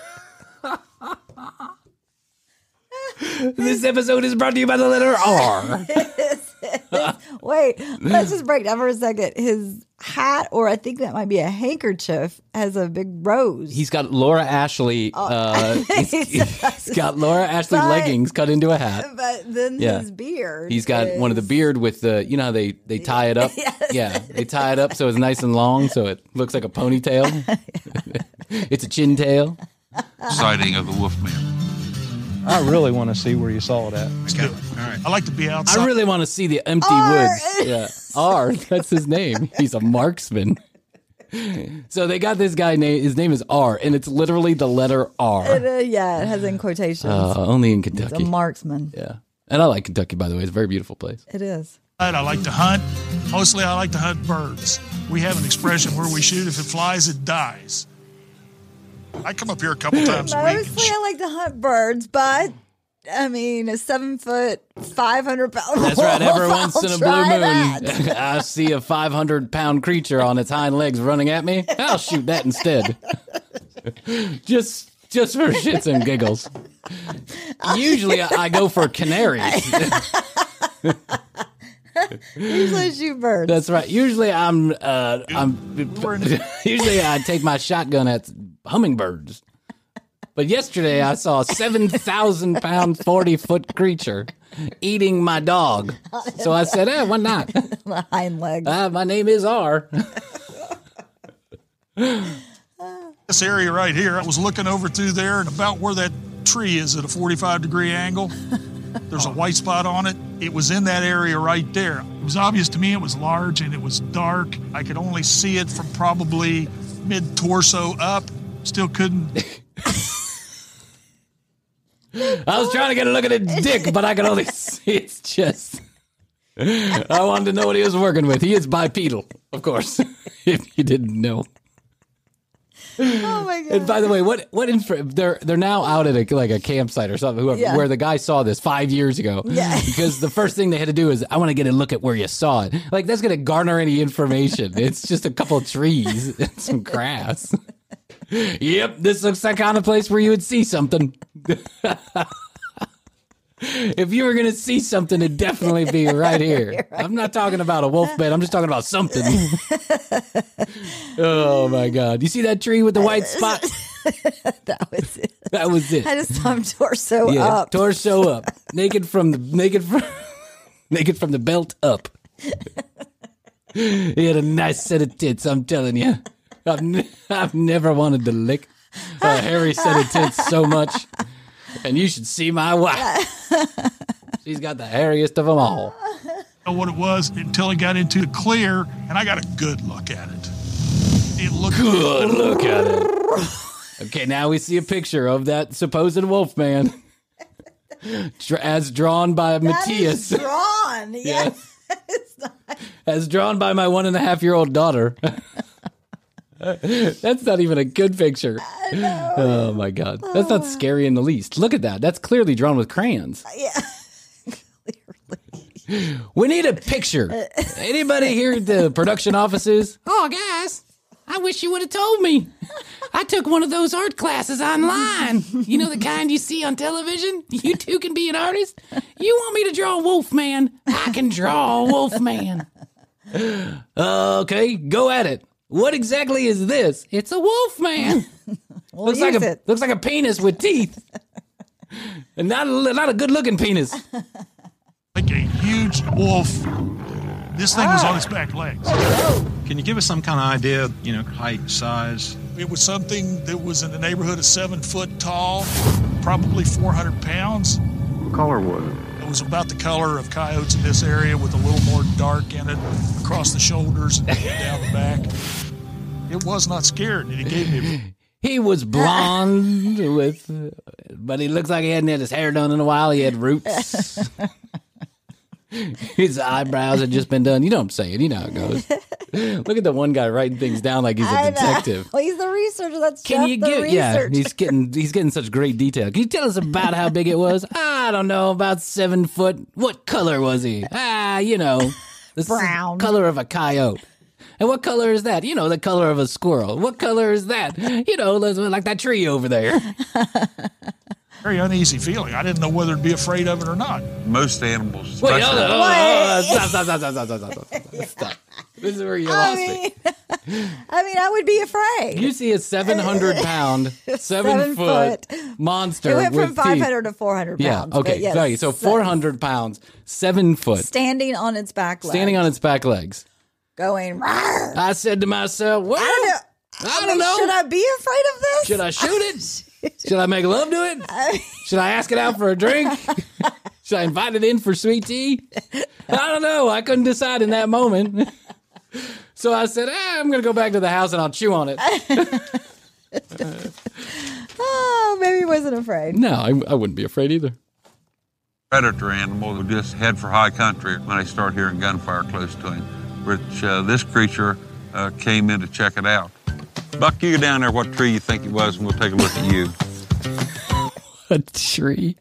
This episode is brought to you by the letter R. Wait, let's just break down for a second. His hat, or I think that might be a handkerchief, has a big rose. He's got Laura Ashley. He's got Laura Ashley leggings cut into a hat. But then his beard. He's got one of the beard with the, you know how they tie it up? Yes. Yeah, they tie it up so it's nice and long, so it looks like a ponytail. It's a chin tail. Sighting of the Wolfman. I really want to see where you saw it at. Let's do it. All right. I like to be outside. I really want to see the empty woods. Yeah. R, that's his name. He's a marksman. So they got this guy named, his name is R, and it's literally the letter R. It has in quotations. Only in Kentucky. It's a marksman. Yeah. And I like Kentucky, by the way. It's a very beautiful place. It is. I like to hunt. Mostly I like to hunt birds. We have an expression where we shoot. If it flies, it dies. I come up here a couple times a week. Mostly I like to hunt birds, but, I mean, a 7 foot, 500-pound. That's right. Every once in a blue moon, I see a 500-pound creature on its hind legs running at me. I'll shoot that instead. Just for shits and giggles. Usually I go for canaries. Usually shoot birds. That's right. Usually I take my shotgun at hummingbirds. But yesterday I saw a 7,000-pound, 40-foot creature eating my dog. So I said, why not? My hind legs. My name is R. This area right here, I was looking over through there, and about where that tree is at a 45-degree angle, there's a white spot on it. It was in that area right there. It was obvious to me it was large and it was dark. I could only see it from probably mid-torso up. Still couldn't. I was trying to get a look at his dick, but I could only see its chest. I wanted to know what he was working with. He is bipedal, of course, if you didn't know. Oh my God. And by the way, they're now out at a campsite or something where the guy saw this 5 years ago. Yeah. Because the first thing they had to do is, I want to get a look at where you saw it. Like, that's going to garner any information. It's just a couple of trees and some grass. Yep, this looks like kind of place where you would see something. If you were going to see something, it'd definitely be right here. I'm not talking about a wolf bed. I'm just talking about something. Oh, my God. You see that tree with the white spot? That was it. That was it. I just saw him torso up. Torso up. Naked from the belt up. He had a nice set of tits, I'm telling you. I've never wanted to lick a hairy set of tits so much. And you should see my wife. She's got the hairiest of them all. I don't know what it was until it got into the clear, and I got a good look at it. It looked good. Good look at it. Okay, now we see a picture of that supposed wolf man, as drawn by Matthias. Drawn, yes. Yeah. As drawn by my 1.5-year-old daughter. That's not even a good picture. Oh, my God. That's not scary in the least. Look at that. That's clearly drawn with crayons. Yeah. Clearly. We need a picture. Anybody here at the production offices? Oh, guys, I wish you would have told me. I took one of those art classes online. You know the kind you see on television? You two can be an artist. You want me to draw a wolf man? I can draw a wolf man. Okay, go at it. What exactly is this? It's a wolf man. We'll looks like a penis with teeth. And not a good-looking penis. Like a huge wolf. This thing was on its back legs. Can you give us some kind of idea, height, size? It was something that was in the neighborhood of 7 foot tall, probably 400 pounds. What color was it? was about the color of coyotes in this area, with a little more dark in it across the shoulders and down the back. It was not scared, and he gave me. He was blonde, but he looks like he hadn't had his hair done in a while. He had roots. His eyebrows had just been done. You know what I'm saying? You know how it goes. Look at the one guy writing things down like he's a detective. Well, he's the researcher. That's Jeff, the researcher. Yeah, he's getting such great detail. Can you tell us about how big it was? I don't know, about 7 foot. What color was he? The brown color of a coyote. And what color is that? You know, the color of a squirrel. What color is that? You know, like that tree over there. Very uneasy feeling. I didn't know whether to be afraid of it or not. Most animals. Wait, stop. This is where you lost me. I would be afraid. You see a 700-pound, seven-foot monster. It went from 500 to 400 pounds. Yeah, okay. Yes, so 400 pounds, 7 foot. Standing on its back legs. Going, rawr. I said to myself, well, I don't know. Should I be afraid of this? Should I shoot it? Should I make love to it? Should I ask it out for a drink? Should I invite it in for sweet tea? I don't know. I couldn't decide in that moment. So I said, I'm going to go back to the house and I'll chew on it. Oh, maybe he wasn't afraid. No, I wouldn't be afraid either. Predator animals will just head for high country when they start hearing gunfire close to him, which this creature came in to check it out. Buck, you go down there, what tree you think it was, and we'll take a look at you. What tree?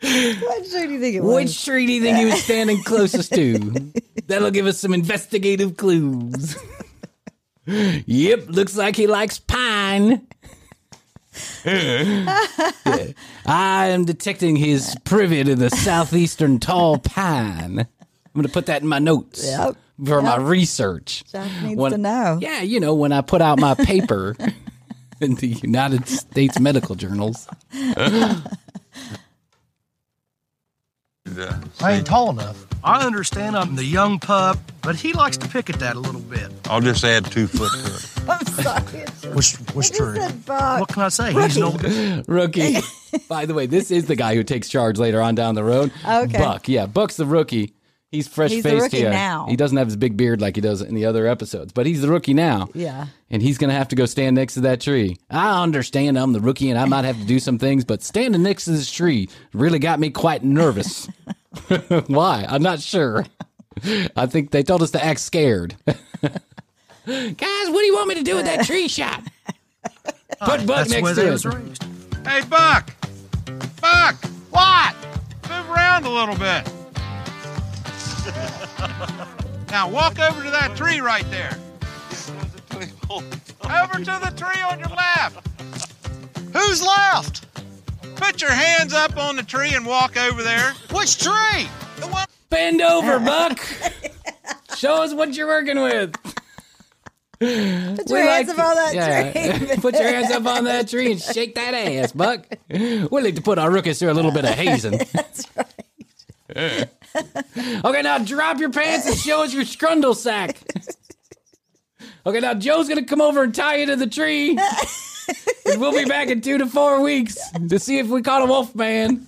What tree do you think it was? Which tree do you think he was standing closest to? That'll give us some investigative clues. Yep, looks like he likes pine. I am detecting his privet in the southeastern tall pine. I'm going to put that in my notes. Yep. For my research. Jack needs to know. Yeah, you know, when I put out my paper in the United States medical journals. I ain't tall enough. I understand I'm the young pup, but he likes to pick at that a little bit. I'll just add 2 foot to it. I'm sorry. What's true? What can I say? Rookie. He's no rookie. By the way, this is the guy who takes charge later on down the road. Okay. Buck. Yeah, Buck's the rookie. He's fresh-faced here. He's the rookie now. He doesn't have his big beard like he does in the other episodes, but he's the rookie now. Yeah. And he's going to have to go stand next to that tree. I understand I'm the rookie and I might have to do some things, but standing next to this tree really got me quite nervous. Why? I'm not sure. I think they told us to act scared. Guys, what do you want me to do with that tree shot? Put Buck next to it. Hey, Buck! Buck! What? Move around a little bit. Now walk over to that tree right there. Over to the tree on your left. Who's left? Put your hands up on the tree and walk over there. Which tree? The one. Bend over, Buck. Show us what you're working with. Put your hands up on that tree. Put your hands up on that tree and shake that ass, Buck. We like to put our rookies through a little bit of hazing. That's right. Okay, now drop your pants and show us your scrundle sack. Okay, now Joe's going to come over and tie you to the tree. And we'll be back in 2 to 4 weeks to see if we caught a wolf man.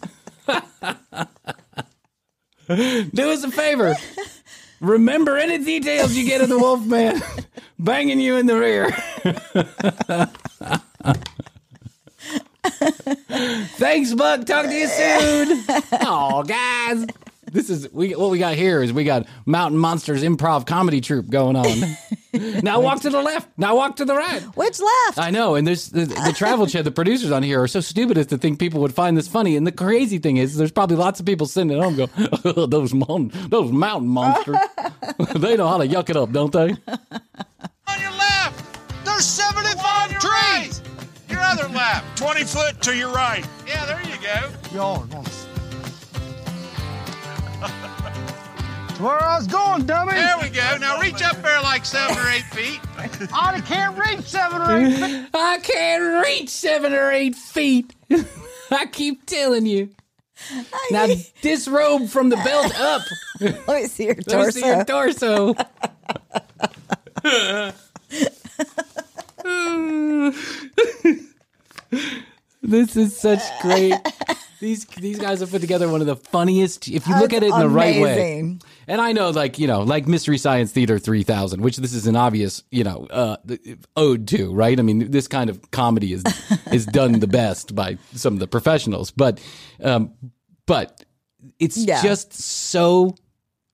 Do us a favor. Remember any details you get of the wolf man banging you in the rear. Thanks, Buck. Talk to you soon. Oh, guys. What we got here is we got Mountain Monsters improv comedy troupe going on. Now walk to the left. Now walk to the right. Which left? I know. And there's the Travel Channel, the producers on here are so stupid as to think people would find this funny. And the crazy thing is there's probably lots of people sitting at home going, oh, those mountain monsters. They know how to yuck it up, don't they? On your left, there's 75 trees. Right. Your other left. 20 foot to your right. Yeah, there you go. Y'all are going to where I was going, dummy. There we go. Now reach up there like 7 or 8 feet. I can't reach 7 or 8 feet. I can't reach 7 or 8 feet. I keep telling you. Now disrobe from the belt up. Let me see your torso. Let me see your torso. This is such great These guys have put together one of the funniest, if you look at it in the right way. And I know, like, you know, like Mystery Science Theater 3000, which this is an obvious, you know, ode to, right? I mean, this kind of comedy is done the best by some of the professionals, but it's just so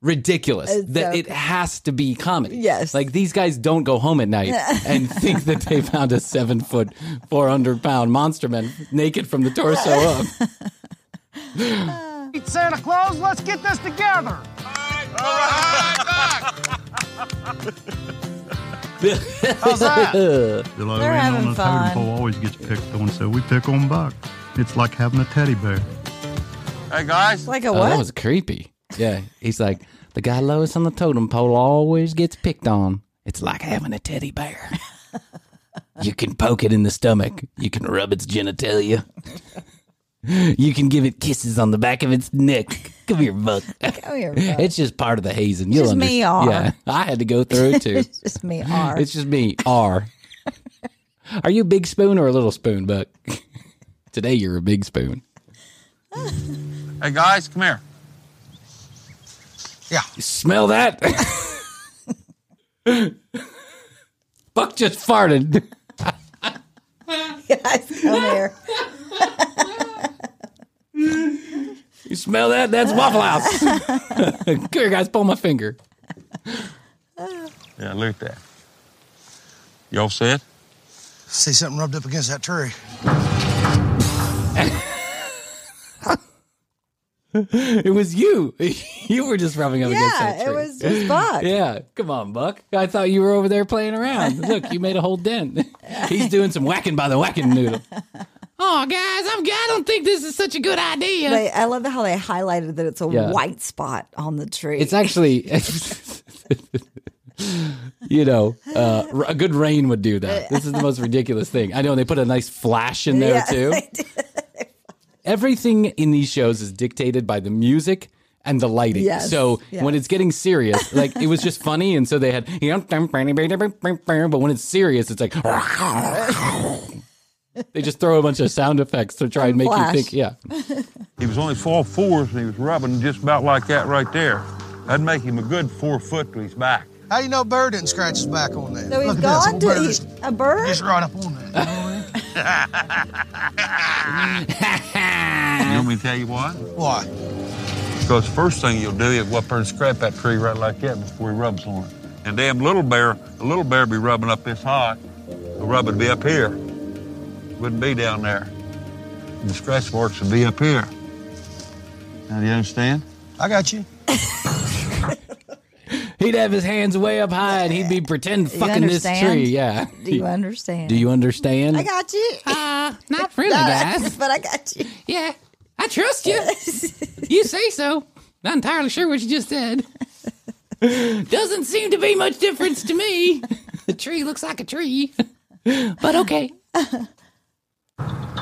ridiculous that it has to be comedy. Yes. Like, these guys don't go home at night and think that they found a 7 foot, 400 pound monster man naked from the torso up. Santa Claus, let's get this together. All right, Doc. How's that? They're having fun. Totem pole always gets picked on, so we pick on back. It's like having a teddy bear. Hey, guys. Like a what? Oh, that was creepy. Yeah, he's like, the guy lowest on the totem pole always gets picked on. It's like having a teddy bear. You can poke it in the stomach. You can rub its genitalia. You can give it kisses on the back of its neck. Come here, Buck. Come here, Buck. It's just part of the hazing. It's just me, R. Yeah, I had to go through it, too. It's just me, R. It's just me, R. Are you a big spoon or a little spoon, Buck? Today you're a big spoon. Hey, guys, come here. Yeah. You smell that? Buck just farted. Guys, come here. You smell that? That's Waffle House. Come here, guys, pull my finger. Yeah, look at that. Y'all see it? See something rubbed up against that tree. It was you. You were just rubbing up against that tree. Yeah, it was just Buck. Yeah, come on, Buck. I thought you were over there playing around. Look, you made a whole dent. He's doing some whacking by the whacking noodle. Oh, guys, I don't think this is such a good idea. I love how they highlighted that it's a white spot on the tree. It's actually... You know, a good rain would do that. This is the most ridiculous thing. I know, they put a nice flash in there, too. They did. Everything in these shows is dictated by the music and the lighting. Yes, so when it's getting serious, like, it was just funny, and so they had, but when it's serious, it's like, they just throw a bunch of sound effects to try and make you think, He was only 4'4", and he was rubbing just about like that right there. That'd make him a good 4 foot to his back. How do you know bird didn't scratch his back on that? So he's gone to eat a bird? Just right up on that. You want me to tell you why? Why? Because first thing you'll do is go up there and scrap that tree right like that before he rubs on it. And damn a little bear be rubbing up this high. The rub would be up here. It wouldn't be down there. The scratch marks would be up here. Now, do you understand? I got you. He'd have his hands way up high, and he'd be pretend fucking this tree. Yeah. Do you understand? Do you understand? I got you. Not really, guys. But I got you. Yeah, I trust you. You say so. Not entirely sure what you just said. Doesn't seem to be much difference to me. The tree looks like a tree, but okay.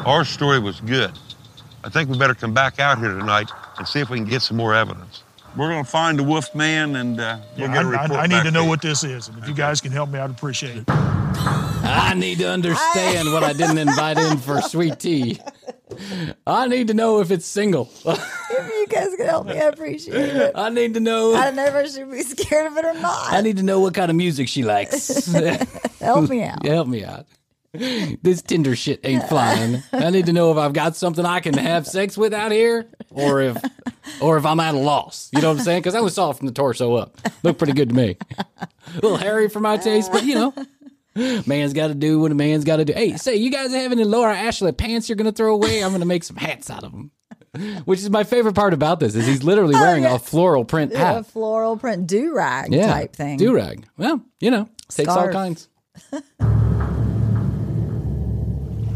Our story was good. I think we better come back out here tonight and see if we can get some more evidence. We're going to find the wolf man, and we'll get a report back. I need to know what this is, and if you guys can help me, I'd appreciate it. I need to understand what I didn't invite in for sweet tea. I need to know if it's single. If you guys can help me, I appreciate it. I need to know. I don't know if I should be scared of it or not. I need to know what kind of music she likes. Help me out. Help me out. This Tinder shit ain't flying. I need to know if I've got something I can have sex with out here, or if I'm at a loss. You know what I'm saying? Because I was soft from the torso up. Looked pretty good to me. A little hairy for my taste, but you know, man's got to do what a man's got to do. Hey, say, you guys have any Laura Ashley pants you're going to throw away? I'm going to make some hats out of them. Which is my favorite part about this, is he's literally wearing a floral print hat. A floral print do-rag type thing. Do-rag. Well, you know, takes all kinds.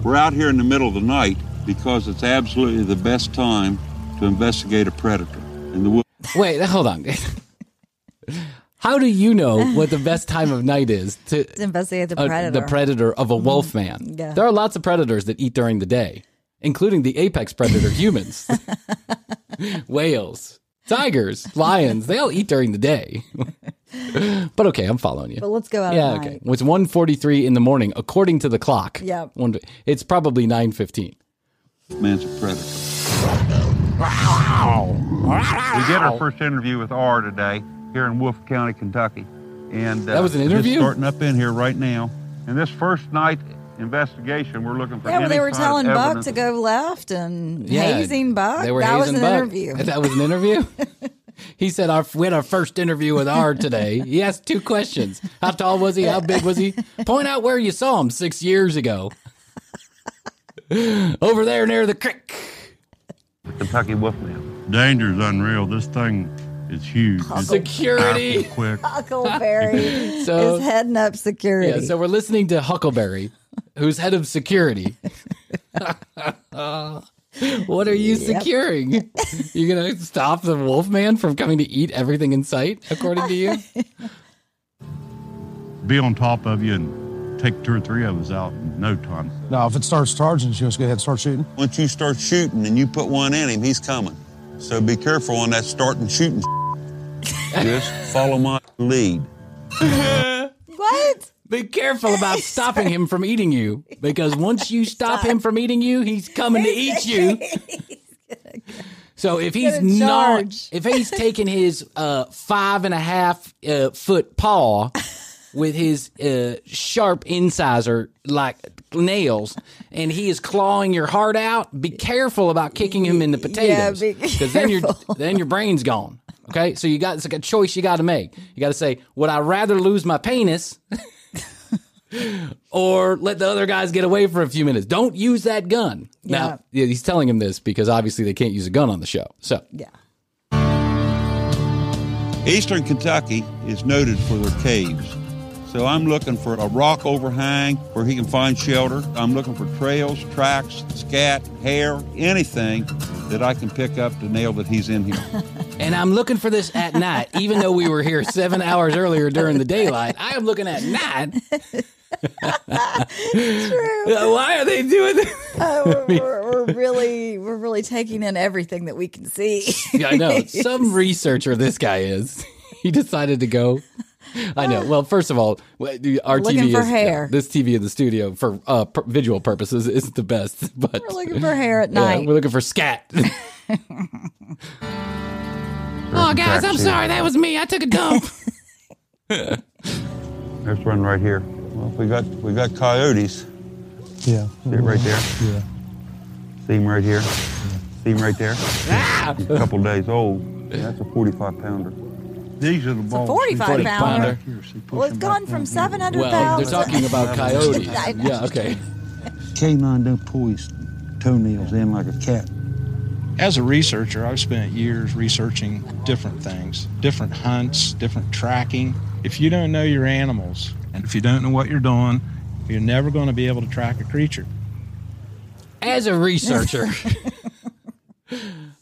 We're out here in the middle of the night because it's absolutely the best time to investigate a predator in the woods. Wait, hold on. How do you know what the best time of night is to investigate the predator? The predator of a wolf man. Yeah. There are lots of predators that eat during the day, including the apex predator humans. Whales, tigers, lions, they all eat during the day. But okay, I'm following you. But let's go out at night. It's 1:43 in the morning, according to the clock. Yeah. It's probably 9:15. Man's a predator. We did our first interview with R today here in Wolfe County, Kentucky. And that was an interview? Just starting up in here right now. And this first night investigation, we're looking for any kind of evidence. Yeah, well, they were telling Buck to go left and hazing Buck. They were hazing Buck. That was an interview? He said, we had our first interview with R today. He asked two questions. How tall was he? How big was he? Point out where you saw him 6 years ago. Over there near the creek. The Kentucky wolf now. Danger's unreal. This thing is huge. Security. Quick. Huckleberry is heading up security. Yeah, so we're listening to Huckleberry, who's head of security. What are you securing? You're going to stop the wolfman from coming to eat everything in sight, according to you? Be on top of you and take two or three of us out in no time. No, if it starts charging, she just go ahead and start shooting. Once you start shooting and you put one in him, he's coming. So be careful on that starting shooting. Just follow my lead. What? Be careful about stopping him from eating you, because once you stop him from eating you, he's coming to eat you. So if he's not, if he's taking his 5.5 foot paw with his sharp incisor like nails, and he is clawing your heart out, be careful about kicking him in the potatoes, because then your brain's gone. Okay, so it's like a choice you got to make. You got to say, would I rather lose my penis? Or let the other guys get away for a few minutes. Don't use that gun. Yeah. Now, he's telling him this because obviously they can't use a gun on the show. So, yeah. Eastern Kentucky is noted for their caves. So I'm looking for a rock overhang where he can find shelter. I'm looking for trails, tracks, scat, hair, anything that I can pick up to nail that he's in here. And I'm looking for this at night, even though we were here 7 hours earlier during the daylight. I am looking at night. True. Why are they doing this? We're really taking in everything that we can see. Yeah, I know. Some researcher this guy is. He decided to go. I know. Well, first of all, our looking TV for hair. Yeah, this TV in the studio for visual purposes is the best. But we're looking for hair at night. We're looking for scat. Oh, guys, I'm sorry. That was me. I took a dump. There's one right here. Well, we got coyotes. Yeah. See it right there? Yeah. See him right here? See him right there? Ah! He's a couple days old. That's a 45-pounder. These are the balls. It's a 45-pounder. Well, it's gone from 700 pounds. They're talking about coyotes. Yeah, okay. Canine don't pull his toenails in like a cat. As a researcher, I've spent years researching different things, different hunts, different tracking. If you don't know your animals, and if you don't know what you're doing, you're never going to be able to track a creature. As a researcher.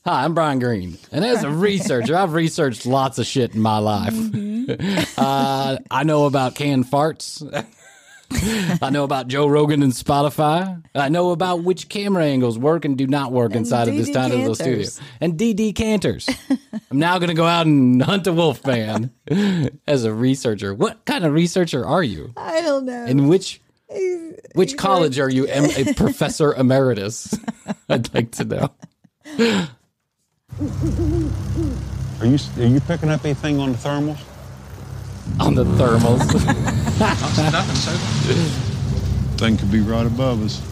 Hi, I'm Bryan Green. And as a researcher, I've researched lots of shit in my life. Mm-hmm. I know about canned farts. I know about Joe Rogan and Spotify. I know about which camera angles work and do not work inside of this tiny little studio. And D.D. Cantors. I'm now going to go out and hunt a wolf man as a researcher. What kind of researcher are you? I don't know. In which college are you a professor emeritus? I'd like to know. Are you picking up anything on the thermals? On the thermals. Nothing so far. Thing could be right above us.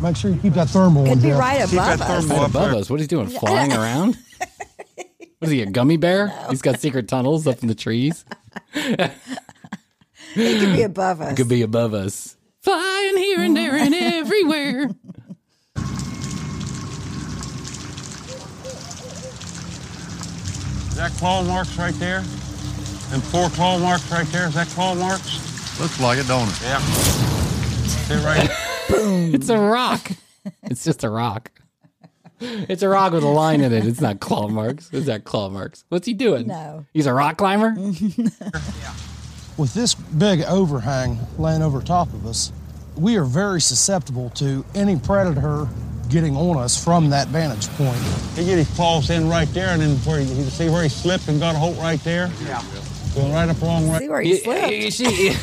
Make sure you keep that thermal in there. Could be right above us. Right above us. What is he doing? Flying around? What is he, a gummy bear? No. He's got secret tunnels up in the trees. It could be above us. It could be above us. Flying here and there and everywhere. Is that claw marks right there? And four claw marks right there. Is that claw marks? Looks like it, don't it? Yeah. See it right there? Boom. It's a rock. It's just a rock. It's a rock with a line in it. It's not claw marks. It's not claw marks. What's he doing? No. He's a rock climber? Yeah. With this big overhang laying over top of us, we are very susceptible to any predator getting on us from that vantage point. He get his paws in right there, and then you see where he slipped and got a hold right there? Yeah. Going right up along right there. See where he slipped? You see,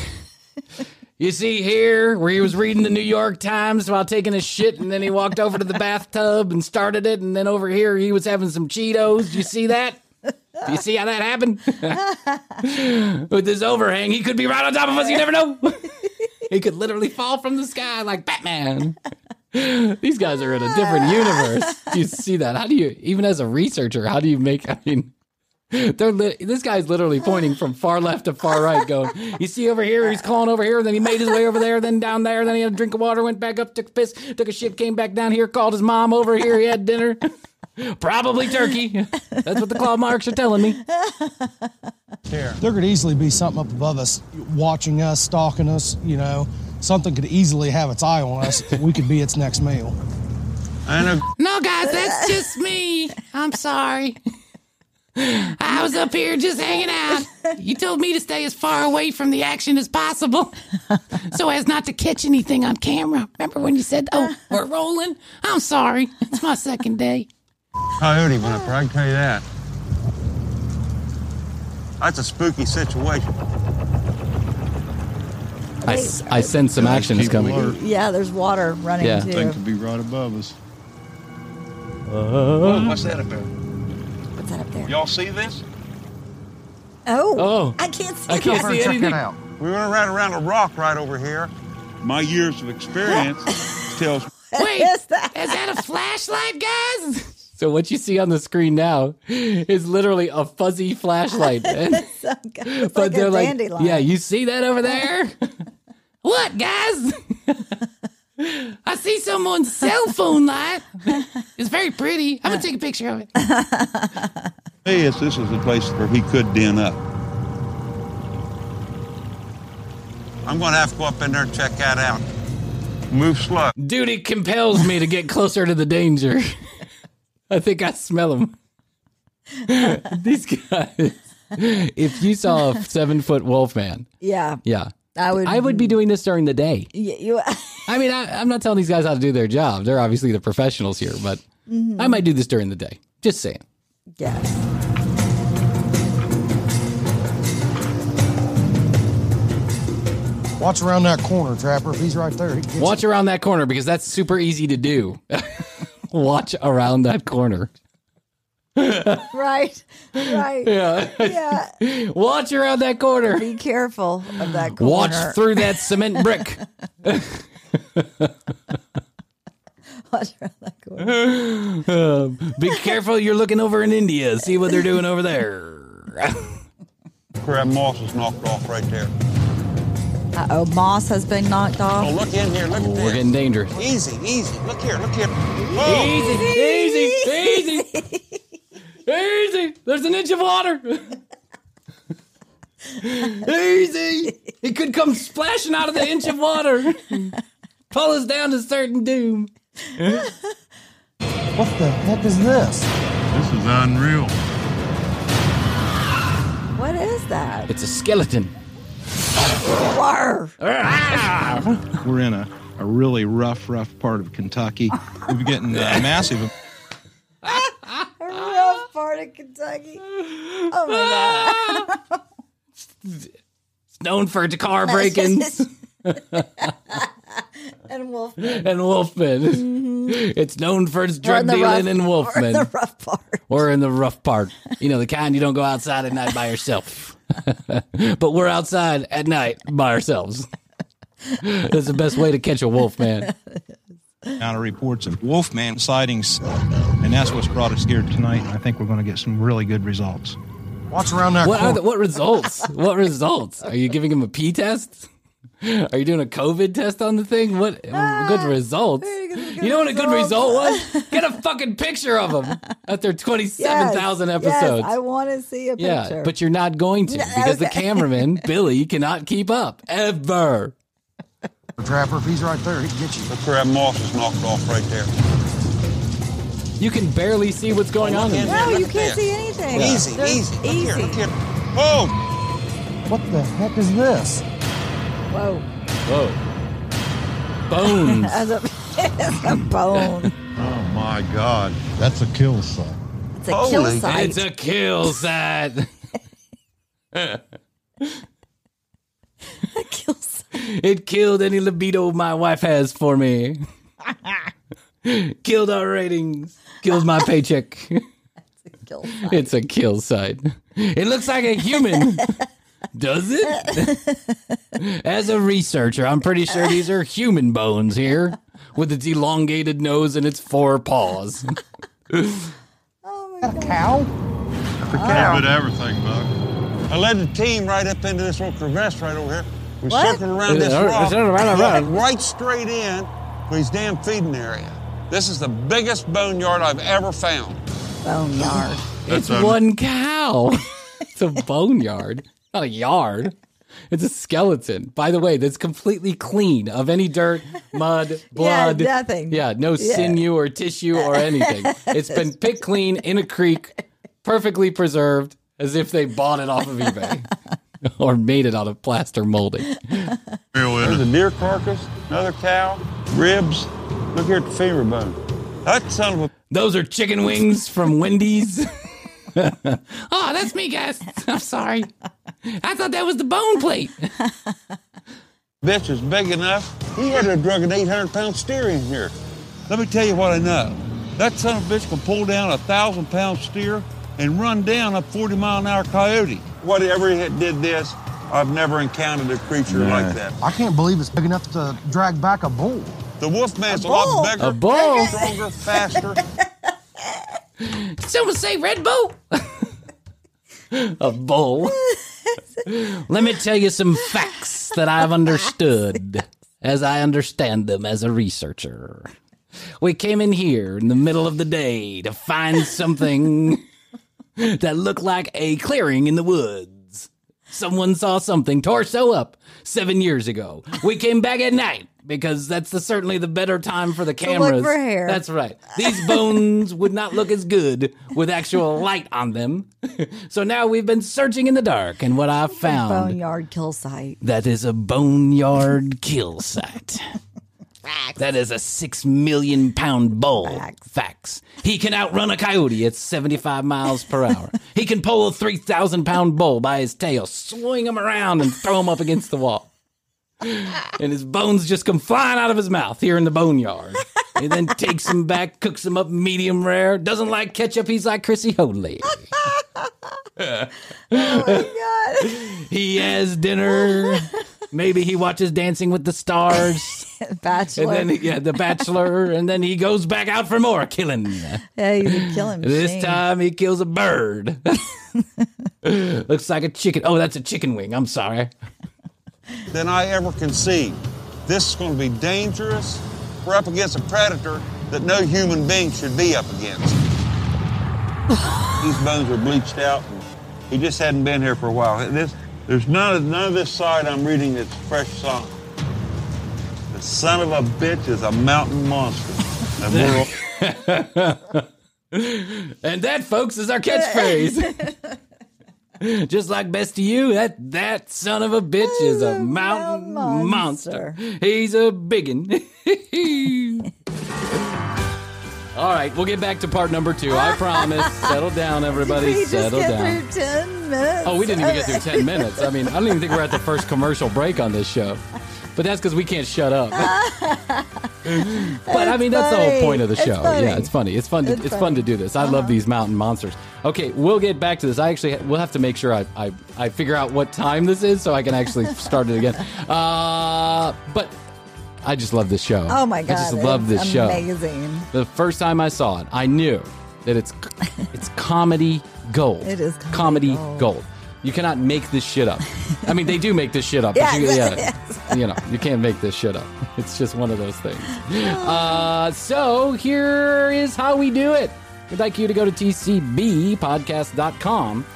You see here where he was reading the New York Times while taking a shit, and then he walked over to the bathtub and started it, and then over here he was having some Cheetos. You see that? Do you see how that happened? With this overhang, he could be right on top of us. You never know. He could literally fall from the sky like Batman. These guys are in a different universe. Do you see that? How do you, even as a researcher, how do you make, this guy's literally pointing from far left to far right going, you see over here, he's calling over here, then he made his way over there, then down there, then he had a drink of water, went back up, took a piss, took a shit, came back down here, called his mom over here, he had dinner. Probably turkey. That's what the claw marks are telling me. There could easily be something up above us, watching us, stalking us, you know. Something could easily have its eye on us. We could be its next meal. No, guys, that's just me. I'm sorry. I was up here just hanging out. You told me to stay as far away from the action as possible so as not to catch anything on camera. Remember when you said, oh, we're rolling? I'm sorry. It's my second day. Coyote went up there, I can tell you that. That's a spooky situation. I sense some action is coming. Alert. Yeah, there's water running, yeah. Too. Thing could be right above us. Whoa, what's that up there? What's that up there? Y'all see this? Oh, I can't see, I can't see anything. Out. We went right around a rock right over here. My years of experience tells me. Wait, is that a flashlight, guys? So what you see on the screen now is literally a fuzzy flashlight. It's but like they're like, dandelion. Yeah, you see that over there? What, guys? I see someone's cell phone light. It's very pretty. I'm going to take a picture of it. Yes, this is the place where he could den up. I'm going to have to go up in there and check that out. Move slow. Duty compels me to get closer to the danger. I think I smell them. These guys. If you saw a 7-foot wolf man, yeah, I would be doing this during the day. I mean, I'm not telling these guys how to do their job. They're obviously the professionals here, but I might do this during the day. Just saying. Yeah. Watch around that corner, Trapper. If he's right there, he can watch around that corner because that's super easy to do. Watch around that corner. Right. Yeah. Watch around that corner. Be careful of that corner. Watch through that cement brick. Watch around that corner. Be careful. You're looking over in India. See what they're doing over there. Crab moss is knocked off right there. Uh-oh, moss has been knocked off. Oh, look in here. Look at this. We're getting dangerous. Easy. Look here. Whoa. Easy. There's an inch of water. Easy. It could come splashing out of the inch of water. Pull us down to certain doom. What the heck is this? This is unreal. What is that? It's a skeleton. We're in a really rough part of Kentucky. We've been getting massive. A rough part of Kentucky. Oh my God! It's known for car break-ins and wolfmen. It's known for its drug dealing and wolfmen. Or in the rough part. You know, the kind you don't go outside at night by yourself. But we're outside at night by ourselves. That's the best way to catch a wolf, man. Out of reports of wolfman sightings, and that's what's brought us here tonight. I think we're going to get some really good results. Watch around that corner. What results? Are you giving him a pee test? Are you doing a COVID test on the thing? What good results? You know what a good result was? Get a fucking picture of them after 27,000 episodes. Yes, I want to see a picture. Yeah, but you're not going to because the cameraman, Billy, cannot keep up ever. Trapper, if he's right there, he can get you. Look where that moss is knocked off right there. You can barely see what's going on in there. No, you can't see anything. Yeah. Easy. Look here. Boom! What the heck is this? Whoa. Bones. It's a bone. Oh, my God. That's a kill site. It's a kill site. It killed any libido my wife has for me. Killed our ratings. Killed my paycheck. That's a kill site. It's a kill site. It looks like a human. Does it? As a researcher, I'm pretty sure these are human bones here with its elongated nose and its four paws. Oh my God. A cow? A cow. A bit of everything, Buck. I led the team right up into this little crevasse right over here. We circled around this rock, right straight in to his damn feeding area. This is the biggest boneyard I've ever found. Boneyard. It's one cow. It's a boneyard. Not a yard. It's a skeleton. By the way, that's completely clean of any dirt, mud, blood. Yeah, nothing. Yeah, no sinew or tissue or anything. It's been picked clean in a creek, perfectly preserved, as if they bought it off of eBay or made it out of plaster molding. There's a deer carcass, another cow, ribs. Look here at the femur bone. That son of a... Those are chicken wings from Wendy's. Oh, that's me, guys. I'm sorry. I thought that was the bone plate. Bitch is big enough. He had to have drug an 800-pound steer in here. Let me tell you what I know. That son of a bitch can pull down a 1,000-pound steer and run down a 40-mile-an-hour coyote. Whatever it did this, I've never encountered a creature like that. I can't believe it's big enough to drag back a bull. The wolfman's a lot bigger, a bull. Stronger, faster. Someone say Red Bull. A bull. Let me tell you some facts that I've understood as I understand them as a researcher. We came in here in the middle of the day to find something that looked like a clearing in the woods. Someone saw something torso up 7 years ago. We came back at night because that's certainly the better time for the cameras. To look for hair. That's right. These bones would not look as good with actual light on them. So now we've been searching in the dark, and what I found... A boneyard kill site. That is a boneyard kill site. Facts. That is a 6-million-pound bull. Facts. He can outrun a coyote at 75 miles per hour. He can pull a 3,000-pound bull by his tail, swing him around, and throw him up against the wall. And his bones just come flying out of his mouth here in the boneyard. And then takes him back, cooks him up medium rare. Doesn't like ketchup, he's like Chrissy Hoadley. Oh, my God. He has dinner. Maybe he watches Dancing with the Stars. Bachelor. And then, The Bachelor. And then he goes back out for more killing. Yeah, he's a killing machine. This time he kills a bird. Looks like a chicken. Oh, that's a chicken wing. I'm sorry. Than I ever conceived. This is going to be dangerous. We're up against a predator that no human being should be up against. These bones are bleached out. And he just hadn't been here for a while. There's none of this side I'm reading that's fresh song. The son of a bitch is a mountain monster. And that, folks, is our catchphrase. Just like best of you, that son of a bitch is a mountain monster. He's a biggin'. All right, we'll get back to part number 2. I promise. Settle down, everybody. Did we just get through 10 minutes? Oh, we didn't even get through 10 minutes. I mean, I don't even think we're at the first commercial break on this show. But that's because we can't shut up. But I mean, that's the whole point of the show. Yeah, it's funny. It's fun to do this. I love these mountain monsters. Okay, we'll get back to this. We'll have to make sure I figure out what time this is so I can actually start it again. But I just love this show. Oh my God, I just love this show. Amazing. The first time I saw it, I knew that it's comedy gold. It is comedy gold. You cannot make this shit up. I mean, they do make this shit up. But you know, you can't make this shit up. It's just one of those things. So here is how we do it. We'd like you to go to TCBpodcast.com.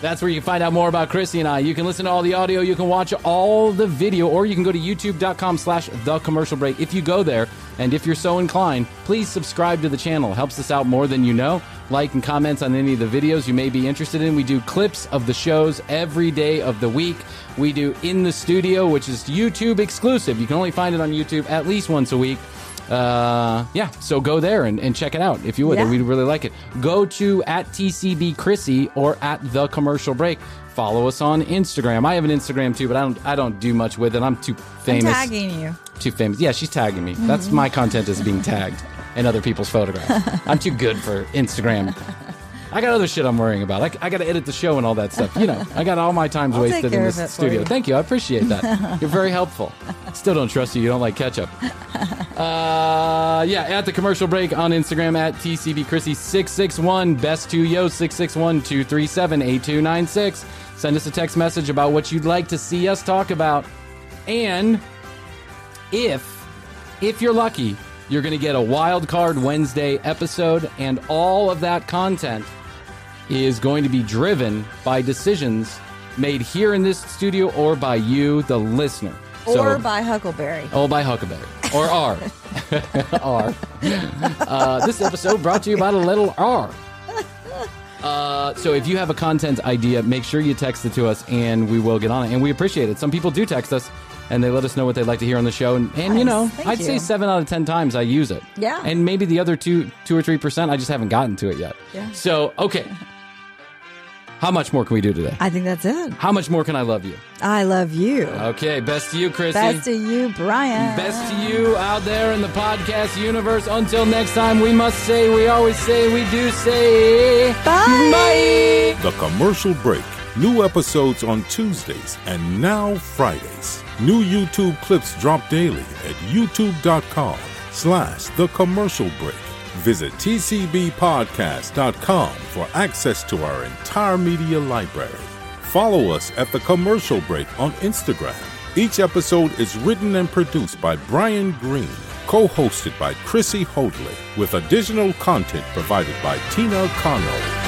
That's where you can find out more about Chrissy and I. You can listen to all the audio. You can watch all the video. Or you can go to YouTube.com/TheCommercialBreak. If you go there, and if you're so inclined, please subscribe to the channel. It helps us out more than you know. Like and comments on any of the videos you may be interested in. We do clips of the shows every day of the week. We do In the Studio, which is YouTube exclusive. You can only find it on YouTube at least once a week. So go there and check it out if you would. Yeah. We'd really like it. Go to @TCB Chrissy or @The Commercial Break. follow us on Instagram. I have an Instagram too, but I don't do much with it. I'm too famous. I'm tagging you. Too famous. Yeah, she's tagging me. Mm-hmm. That's my content is being tagged in other people's photographs. I'm too good for Instagram. I got other shit I'm worrying about. I got to edit the show and all that stuff. You know, I got all my time's wasted in this studio. Thank you. I appreciate that. You're very helpful. Still don't trust you. You don't like ketchup. Yeah, at The Commercial Break on Instagram, at TCBChrissy661, best to yo, 661-237-8296. Send us a text message about what you'd like to see us talk about. And if you're lucky, you're going to get a Wild Card Wednesday episode, and all of that content is going to be driven by decisions made here in this studio or by you, the listener. Or by Huckleberry. Or R. R. This episode brought to you by the little R. So if you have a content idea, make sure you text it to us, and we will get on it. And we appreciate it. Some people do text us, and they let us know what they'd like to hear on the show. And nice. You know, I'd say 7 out of 10 times I use it. Yeah. And maybe the other 2 or 3%, I just haven't gotten to it yet. Yeah. So, okay. How much more can we do today? I think that's it. How much more can I love you? I love you. Okay. Best to you, Chrissy. Best to you, Bryan. Best to you out there in the podcast universe. Until next time, we must say, we always say, we do say... Bye. Bye. The Commercial Break. New episodes on Tuesdays and now Fridays. New YouTube clips drop daily at youtube.com/thecommercialbreak. Visit TCBpodcast.com for access to our entire media library. Follow us at The Commercial Break on Instagram. Each episode is written and produced by Bryan Green, co-hosted by Chrissy Hoadley, with additional content provided by Tina Connelly.